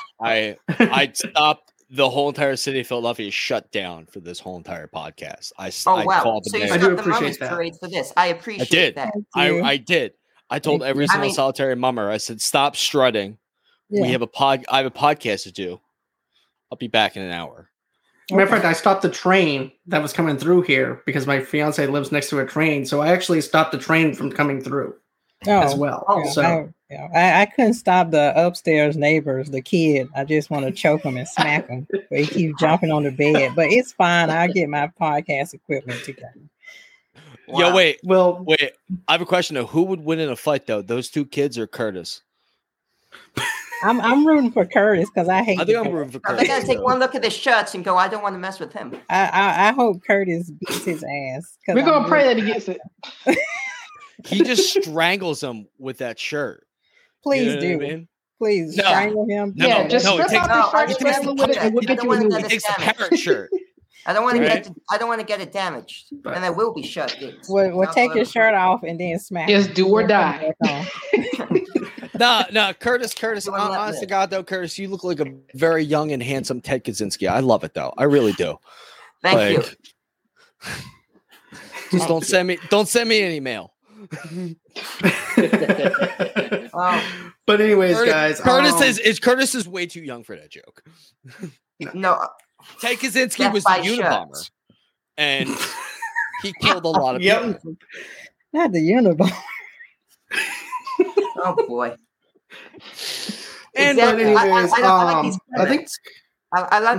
I stopped. The whole entire city of Philadelphia is shut down for this whole entire podcast. I called so you I do appreciate the parade for this. I appreciate that. I did. I told every single solitary mummer. I said, "Stop strutting. Yeah. We have I have a podcast to do. I'll be back in an hour." Matter of fact, I stopped the train that was coming through here because my fiance lives next to a train, so I actually stopped the train from coming through as well. Yeah, so. I couldn't stop the upstairs neighbors, the kid. I just want to choke him and smack him, but he keeps jumping on the bed. But it's fine. I'll get my podcast equipment together. Wow. Yo, wait. Well, wait. I have a question though. Who would win in a fight though? Those two kids or Curtis? I'm rooting for Curtis because I hate. I think I'm rooting for Curtis. They're gonna take one look at his shirts and go, "I don't want to mess with him." I hope Curtis beats his ass. We're gonna pray that he gets it. He just strangles him with that shirt. Please do. What I mean? Please strangle him. He takes the parrot shirt. I don't want to get it damaged. But and I will be shut. We'll take your shirt off and then smack. Just do or die. No, Curtis. Honest to God, though, Curtis, you look like a very young and handsome Ted Kaczynski. I love it, though. I really do. Thank you. Just don't send me any mail. But anyways, guys, Curtis is way too young for that joke. No, Ted Kaczynski was the Unabomber, and he killed a lot of people. Not the Unabomber. Oh boy! And exactly. I love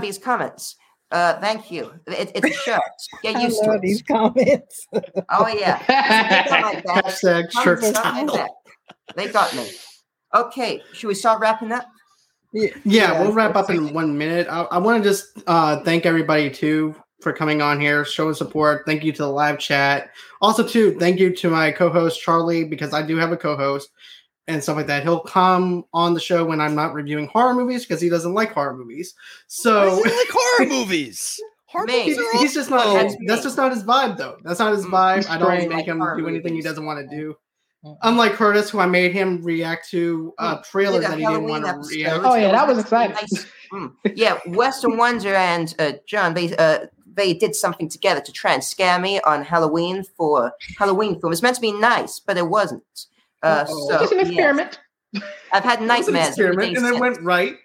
these comments. Thank you. It's a shirt. Get used to it. These comments. Oh yeah. Like that. They got me. Okay, should we start wrapping up? Yeah, we'll wrap up in 1 minute. I want to just thank everybody too for coming on here, showing support. Thank you to the live chat. Also, too, thank you to my co-host Charlie, because I do have a co-host and stuff like that. He'll come on the show when I'm not reviewing horror movies because he doesn't like horror movies. So he doesn't like horror movies. He's just not. That's just not his vibe, though. That's not his vibe. I don't make him do anything he doesn't want to do. Unlike Curtis, who I made him react to trailers that he didn't want to react to. Oh, yeah, that was exciting. Yeah, Western Wonder and John, they did something together to try and scare me on Halloween for Halloween film. It's meant to be nice, but it wasn't. So, it was an experiment. Yes. I've had nightmares. It went right.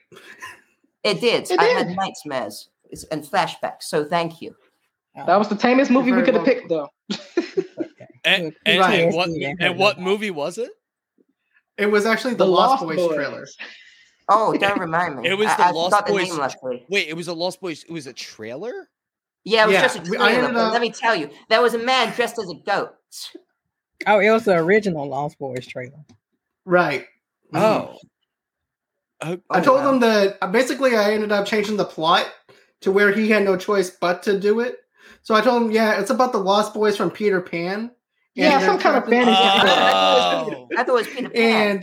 It did. I had nightmares and flashbacks, so thank you. That was the tamest movie we could have picked, though. And what movie was it? It was actually the Lost Boys trailer. Oh, don't remind me. It was the Lost Boys. Wait, it was a Lost Boys. It was a trailer? Yeah, it was just a trailer. Let me tell you, there was a man dressed as a goat. Oh, it was the original Lost Boys trailer. Right. Oh. I told them that basically I ended up changing the plot to where he had no choice but to do it. So I told him, yeah, it's about the Lost Boys from Peter Pan. Yeah, some kind of fantasy. Oh. I thought it was Peter Pan.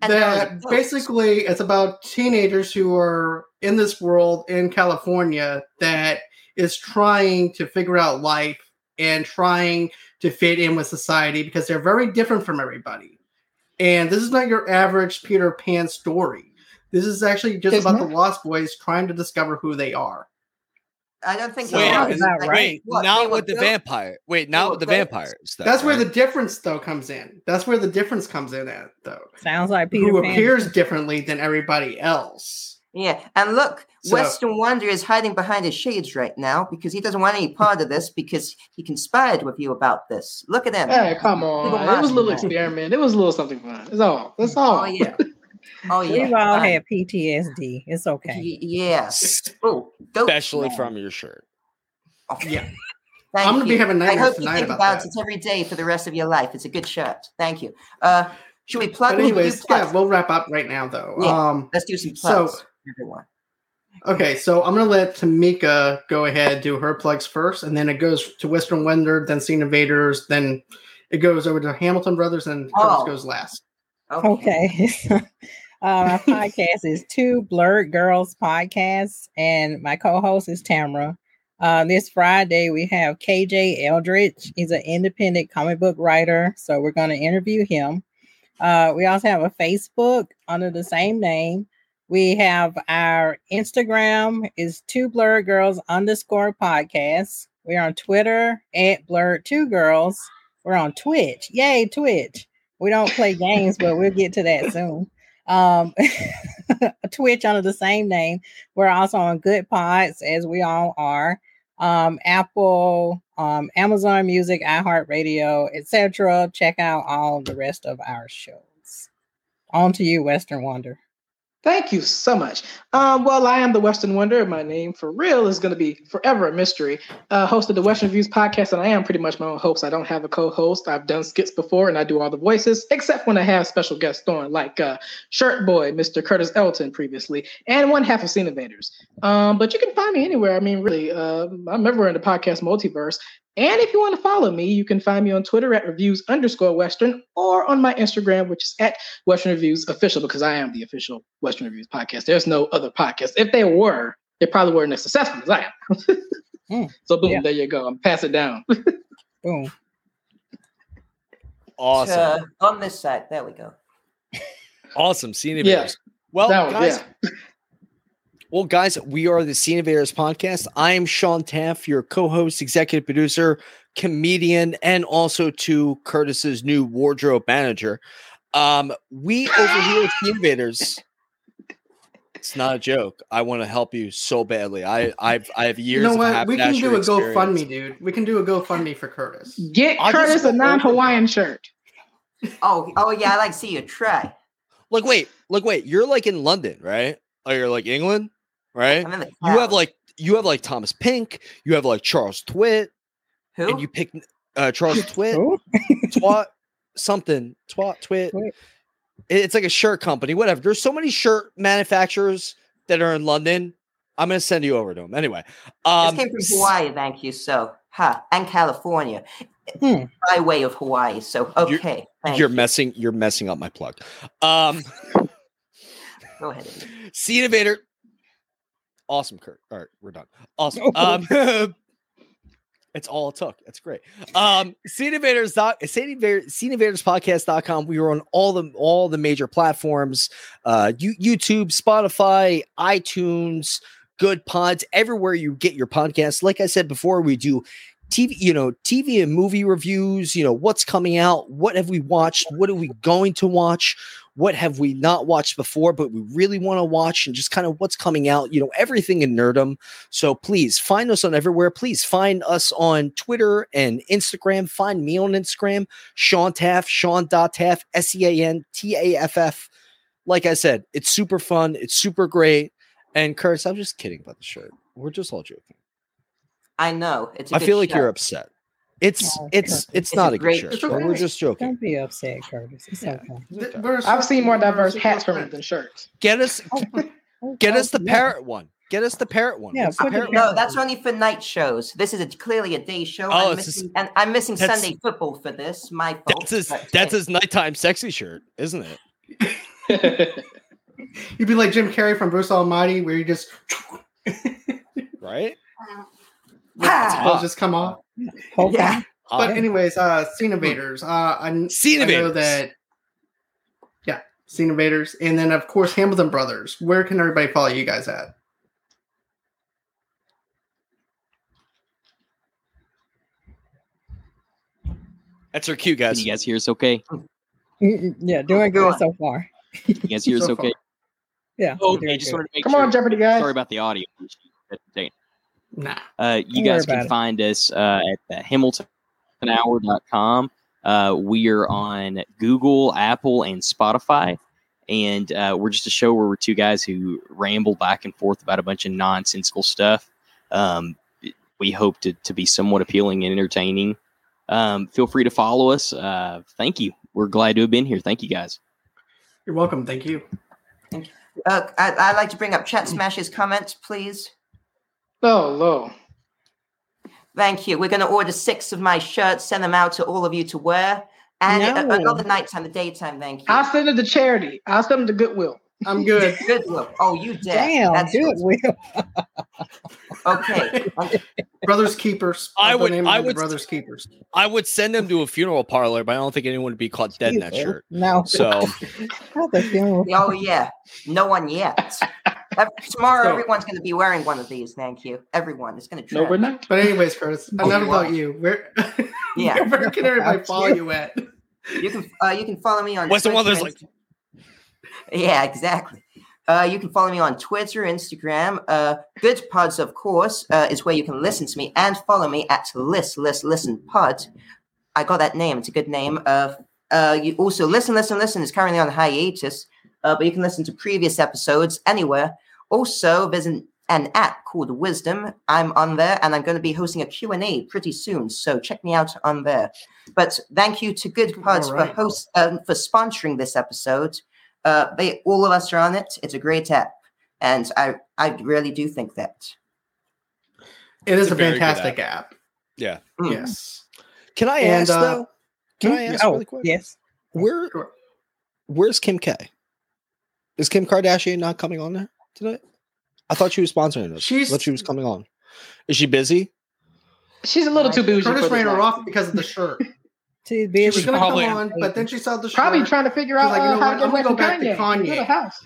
And that basically it's about teenagers who are in this world in California that is trying to figure out life and trying to fit in with society because they're very different from everybody. And this is not your average Peter Pan story. This is actually just about the Lost Boys trying to discover who they are. I don't think vampire. Wait, not with the vampires. Stuff, that's right? Where the difference though comes in. That's where the difference comes in at though. Sounds like Peter Pan appears differently than everybody else. Yeah, and look, Western Wonder is hiding behind his shades right now because he doesn't want any part of this because he conspired with you about this. Look at him. Hey, come on! It was a little experiment. It was a little something fun. That's all. Oh yeah. Oh yeah, we've all had PTSD. It's okay. Yes. Oh, especially from your shirt. Okay. Yeah, I'm gonna be having nightmares tonight. I hope you think about it every day for the rest of your life. It's a good shirt. Thank you. Should we plug? But anyways, we'll wrap up right now though. Yeah, let's do some plugs. Everyone. Okay, so I'm gonna let Tamika go ahead do her plugs first, and then it goes to Western Wonder, then Scene Invaders, then it goes over to Hamilton Brothers, and Curtis goes last. Okay. Our podcast is Two Blerd Girls Podcast, and my co-host is Tamra. This Friday, we have KJ Eldridge. He's an independent comic book writer, so we're going to interview him. We also have a Facebook under the same name. We have our Instagram is TwoBlerdGirls_podcast. We're on Twitter @Blerd2Girls. We're on Twitch. Yay, Twitch. We don't play games, but we'll get to that soon. Twitch under the same name. We're also on Good Pods, as we all are. Apple, Amazon Music, iHeartRadio, etc. Check out all the rest of our shows. On to you, Western Wonder. Thank you so much. Well, I am the Western Wonder. My name for real is going to be forever a mystery. Host of the Western Views podcast, and I am pretty much my own host. I don't have a co-host. I've done skits before, and I do all the voices, except when I have special guests on, like Shirt Boy, Mr. Curtis Elton previously, and one half of Scene Invaders. But you can find me anywhere. I mean, really, I'm everywhere in the podcast multiverse. And if you want to follow me, you can find me on Twitter @reviews_Western or on my Instagram, which is @Western Reviews Official, because I am the official Western Reviews podcast. There's no other podcast. If they were, they probably weren't as successful as I am. So boom, yeah. There you go. I'm passing it down. Boom. Awesome. On this side. There we go. Awesome. Scene Invaders. Yeah. Well, guys. Yeah. Well, guys, we are the Scene Invaders Podcast. I am Sean Taff, your co-host, executive producer, comedian, and also to Curtis's new wardrobe manager. We over here at Scene Invaders, it's not a joke. I want to help you so badly. I have years. You know what? We can do a GoFundMe, dude. We can do a GoFundMe for Curtis. Get Curtis a non-Hawaiian shirt. Oh yeah, I like to see you try. Like, wait. Like, wait, you're like in London, right? Or you're like England, right? You have like Thomas Pink. You have like Charles Twitt. Who? And you pick Charles Twitt. Twat. Something. Twat. Twit. It's like a shirt company. Whatever. There's so many shirt manufacturers that are in London. I'm going to send you over to them. Anyway. This came from Hawaii. Thank you. So, huh. And California. By way of Hawaii. So, okay. You're messing up my plug. Go ahead. Scene Invader. Awesome, Kurt. All right, we're done. Awesome. It's all it took. That's great. SceneInvaders.com. We were on all the major platforms, YouTube, Spotify, iTunes, Good Pods, everywhere you get your podcasts. Like I said before, we do TV and movie reviews, what's coming out, what have we watched, what are we going to watch, what have we not watched before, but we really want to watch, and just kind of what's coming out, everything in nerdom. So please find us on everywhere. Please find us on Twitter and Instagram. Find me on Instagram, Sean Taff, Sean.Taff, SeanTaff. Like I said, it's super fun. It's super great. And Curtis, I'm just kidding about the shirt. We're just all joking. I know. I feel like you're upset. It's not a good shirt. We're just joking. Don't be upset, Curtis. It's okay. I've seen more diverse hats from it than shirts. Get us the parrot one. Get us the parrot one. Yeah, no, that's only for night shows. This is clearly a day show. Oh, I'm missing Sunday football for this. My fault. That's his nighttime sexy shirt, isn't it? You'd be like Jim Carrey from Bruce Almighty, where you just right. It'll just come off. Yeah. But anyways, Scene Invaders. Scene Invaders. And then, of course, Hamilton Brothers. Where can everybody follow you guys at? That's our cue, guys. You guys hear us okay? Yeah, doing good so far. You guys hear us okay? Yeah. Okay, just wanted to make sure. Come on, Jeopardy, guys. Sorry about the audio. Nah. You guys can find us at hamiltonhour.com. We are on Google, Apple, and Spotify. And we're just a show where we're two guys who ramble back and forth about a bunch of nonsensical stuff. We hope to be somewhat appealing and entertaining. Feel free to follow us. Thank you. We're glad to have been here. Thank you, guys. You're welcome. Thank you. Thank you. I'd like to bring up Chat Smash's comments, please. Oh, low. Thank you. We're going to order 6 of my shirts, send them out to all of you to wear. And not the nighttime, the daytime, thank you. I'll send it to charity. I'll send it to Goodwill. I'm good. Goodwill. Oh, you did. Damn, that's Goodwill. Okay. Brothers Keepers. I would Brothers Keepers. I would send them to a funeral parlor, but I don't think anyone would be caught dead in that shirt. No. So. Oh, yeah. No one yet. Tomorrow, everyone's going to be wearing one of these. Thank you, everyone. It's going to. No, we're not. But anyways, Curtis, enough about you. Where can everybody follow you at? You can follow me on. What's the one that's like? Yeah, exactly. You can follow me on Twitter, Instagram. Good Pods, of course, is where you can listen to me and follow me at Listen Pod. I got that name. It's a good name. You also Listen is currently on hiatus. But you can listen to previous episodes anywhere. Also, there's an app called Wisdom. I'm on there, and I'm going to be hosting a Q&A pretty soon, so check me out on there. But thank you to Good Pods for sponsoring this episode. All of us are on it. It's a great app, and I really do think that. It's a fantastic app. Yeah. Mm. Yes. Can I ask, though? Can I ask really quick? Yes. Where's Kim K? Is Kim Kardashian not coming on there today? I thought she was sponsoring us. I thought she was coming on. Is she busy? She's a little too bougie. Curtis ran her off because of the shirt. She was going to come on, but then she saw the shirt. Probably trying to figure out how to go back to Kanye. House.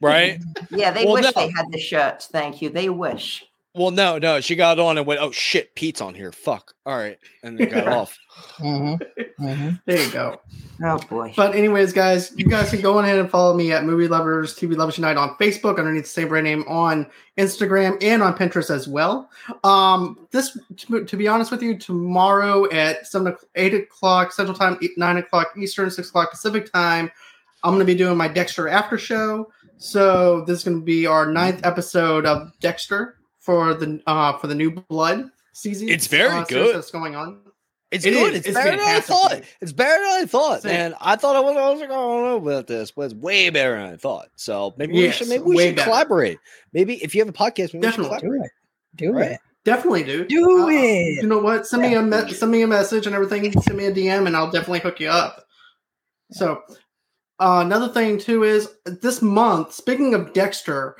Right? Yeah, they wish they had the shirt. Thank you. They wish. Well, no. She got on and went, oh, shit, Pete's on here. Fuck. All right. And then got off. Mm-hmm. Mm-hmm. There you go. Oh, boy. But anyways, guys, you guys can go ahead and follow me at Movie Lovers, TV Lovers Unite on Facebook, underneath the same brand name on Instagram and on Pinterest as well. To be honest with you, tomorrow at 8 o'clock Central Time, 9 o'clock Eastern, 6 o'clock Pacific Time, I'm going to be doing my Dexter after show. So this is going to be our 9th episode of Dexter for the New Blood season. It's very good. That's going on. It's better than I thought. It's better than I thought, man. I thought I was like, oh, I don't know about this, but it's way better than I thought. So maybe we should collaborate. Maybe if you have a podcast, maybe definitely we should collaborate. Do it. Definitely, dude. Do it. You know what? Send me a message and everything. Send me a DM, and I'll definitely hook you up. So another thing too is this month. Speaking of Dexter,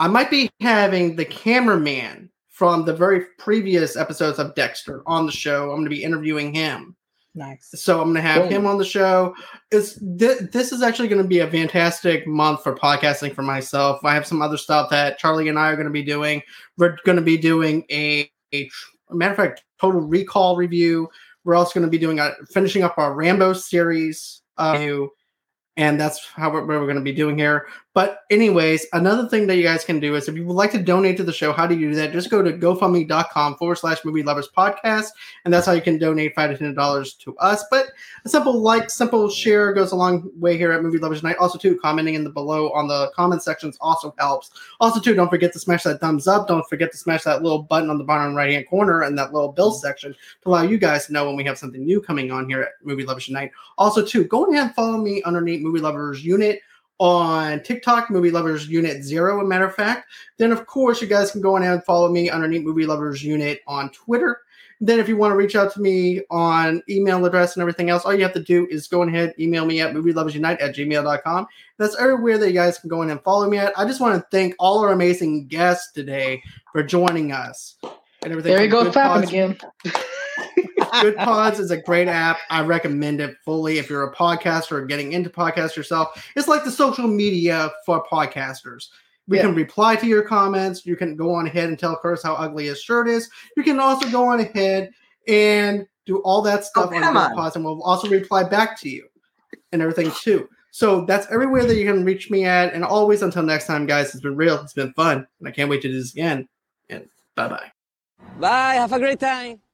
I might be having the cameraman from the very previous episodes of Dexter on the show. I'm going to be interviewing him. Nice. So I'm going to have him on the show. This is actually going to be a fantastic month for podcasting for myself. I have some other stuff that Charlie and I are going to be doing. We're going to be doing a matter of fact, Total Recall review. We're also going to be doing finishing up our Rambo series review. And that's what we're going to be doing here. But anyways, another thing that you guys can do is if you would like to donate to the show, how do you do that? Just go to GoFundMe.com/Movie Lovers Podcast. And that's how you can donate $5 to $10 to us. But a simple like, simple share goes a long way here at Movie Lovers Unite. Also, too, commenting in the below on the comment sections also helps. Also, too, don't forget to smash that thumbs up. Don't forget to smash that little button on the bottom right-hand corner and that little bell section to allow you guys to know when we have something new coming on here at Movie Lovers Unite. Also, too, go ahead and follow me underneath Movie Lovers Unit on TikTok, Movie Lovers Unit 0, a matter of fact. Then, of course, you guys can go on and follow me underneath Movie Lovers Unit on Twitter. Then if you want to reach out to me on email address and everything else, all you have to do is go ahead and email me at movieloversunite@gmail.com. That's everywhere that you guys can go in and follow me at. I just want to thank all our amazing guests today for joining us. And everything. There you go, clapping again. Good Pods is a great app. I recommend it fully if you're a podcaster or getting into podcasts yourself. It's like the social media for podcasters. We can reply to your comments. You can go on ahead and tell Curtis how ugly his shirt is. You can also go on ahead and do all that stuff on Good Pods, and we'll also reply back to you and everything too. So that's everywhere that you can reach me at. And always until next time, guys, it's been real. It's been fun. And I can't wait to do this again. And bye-bye. Bye. Have a great time.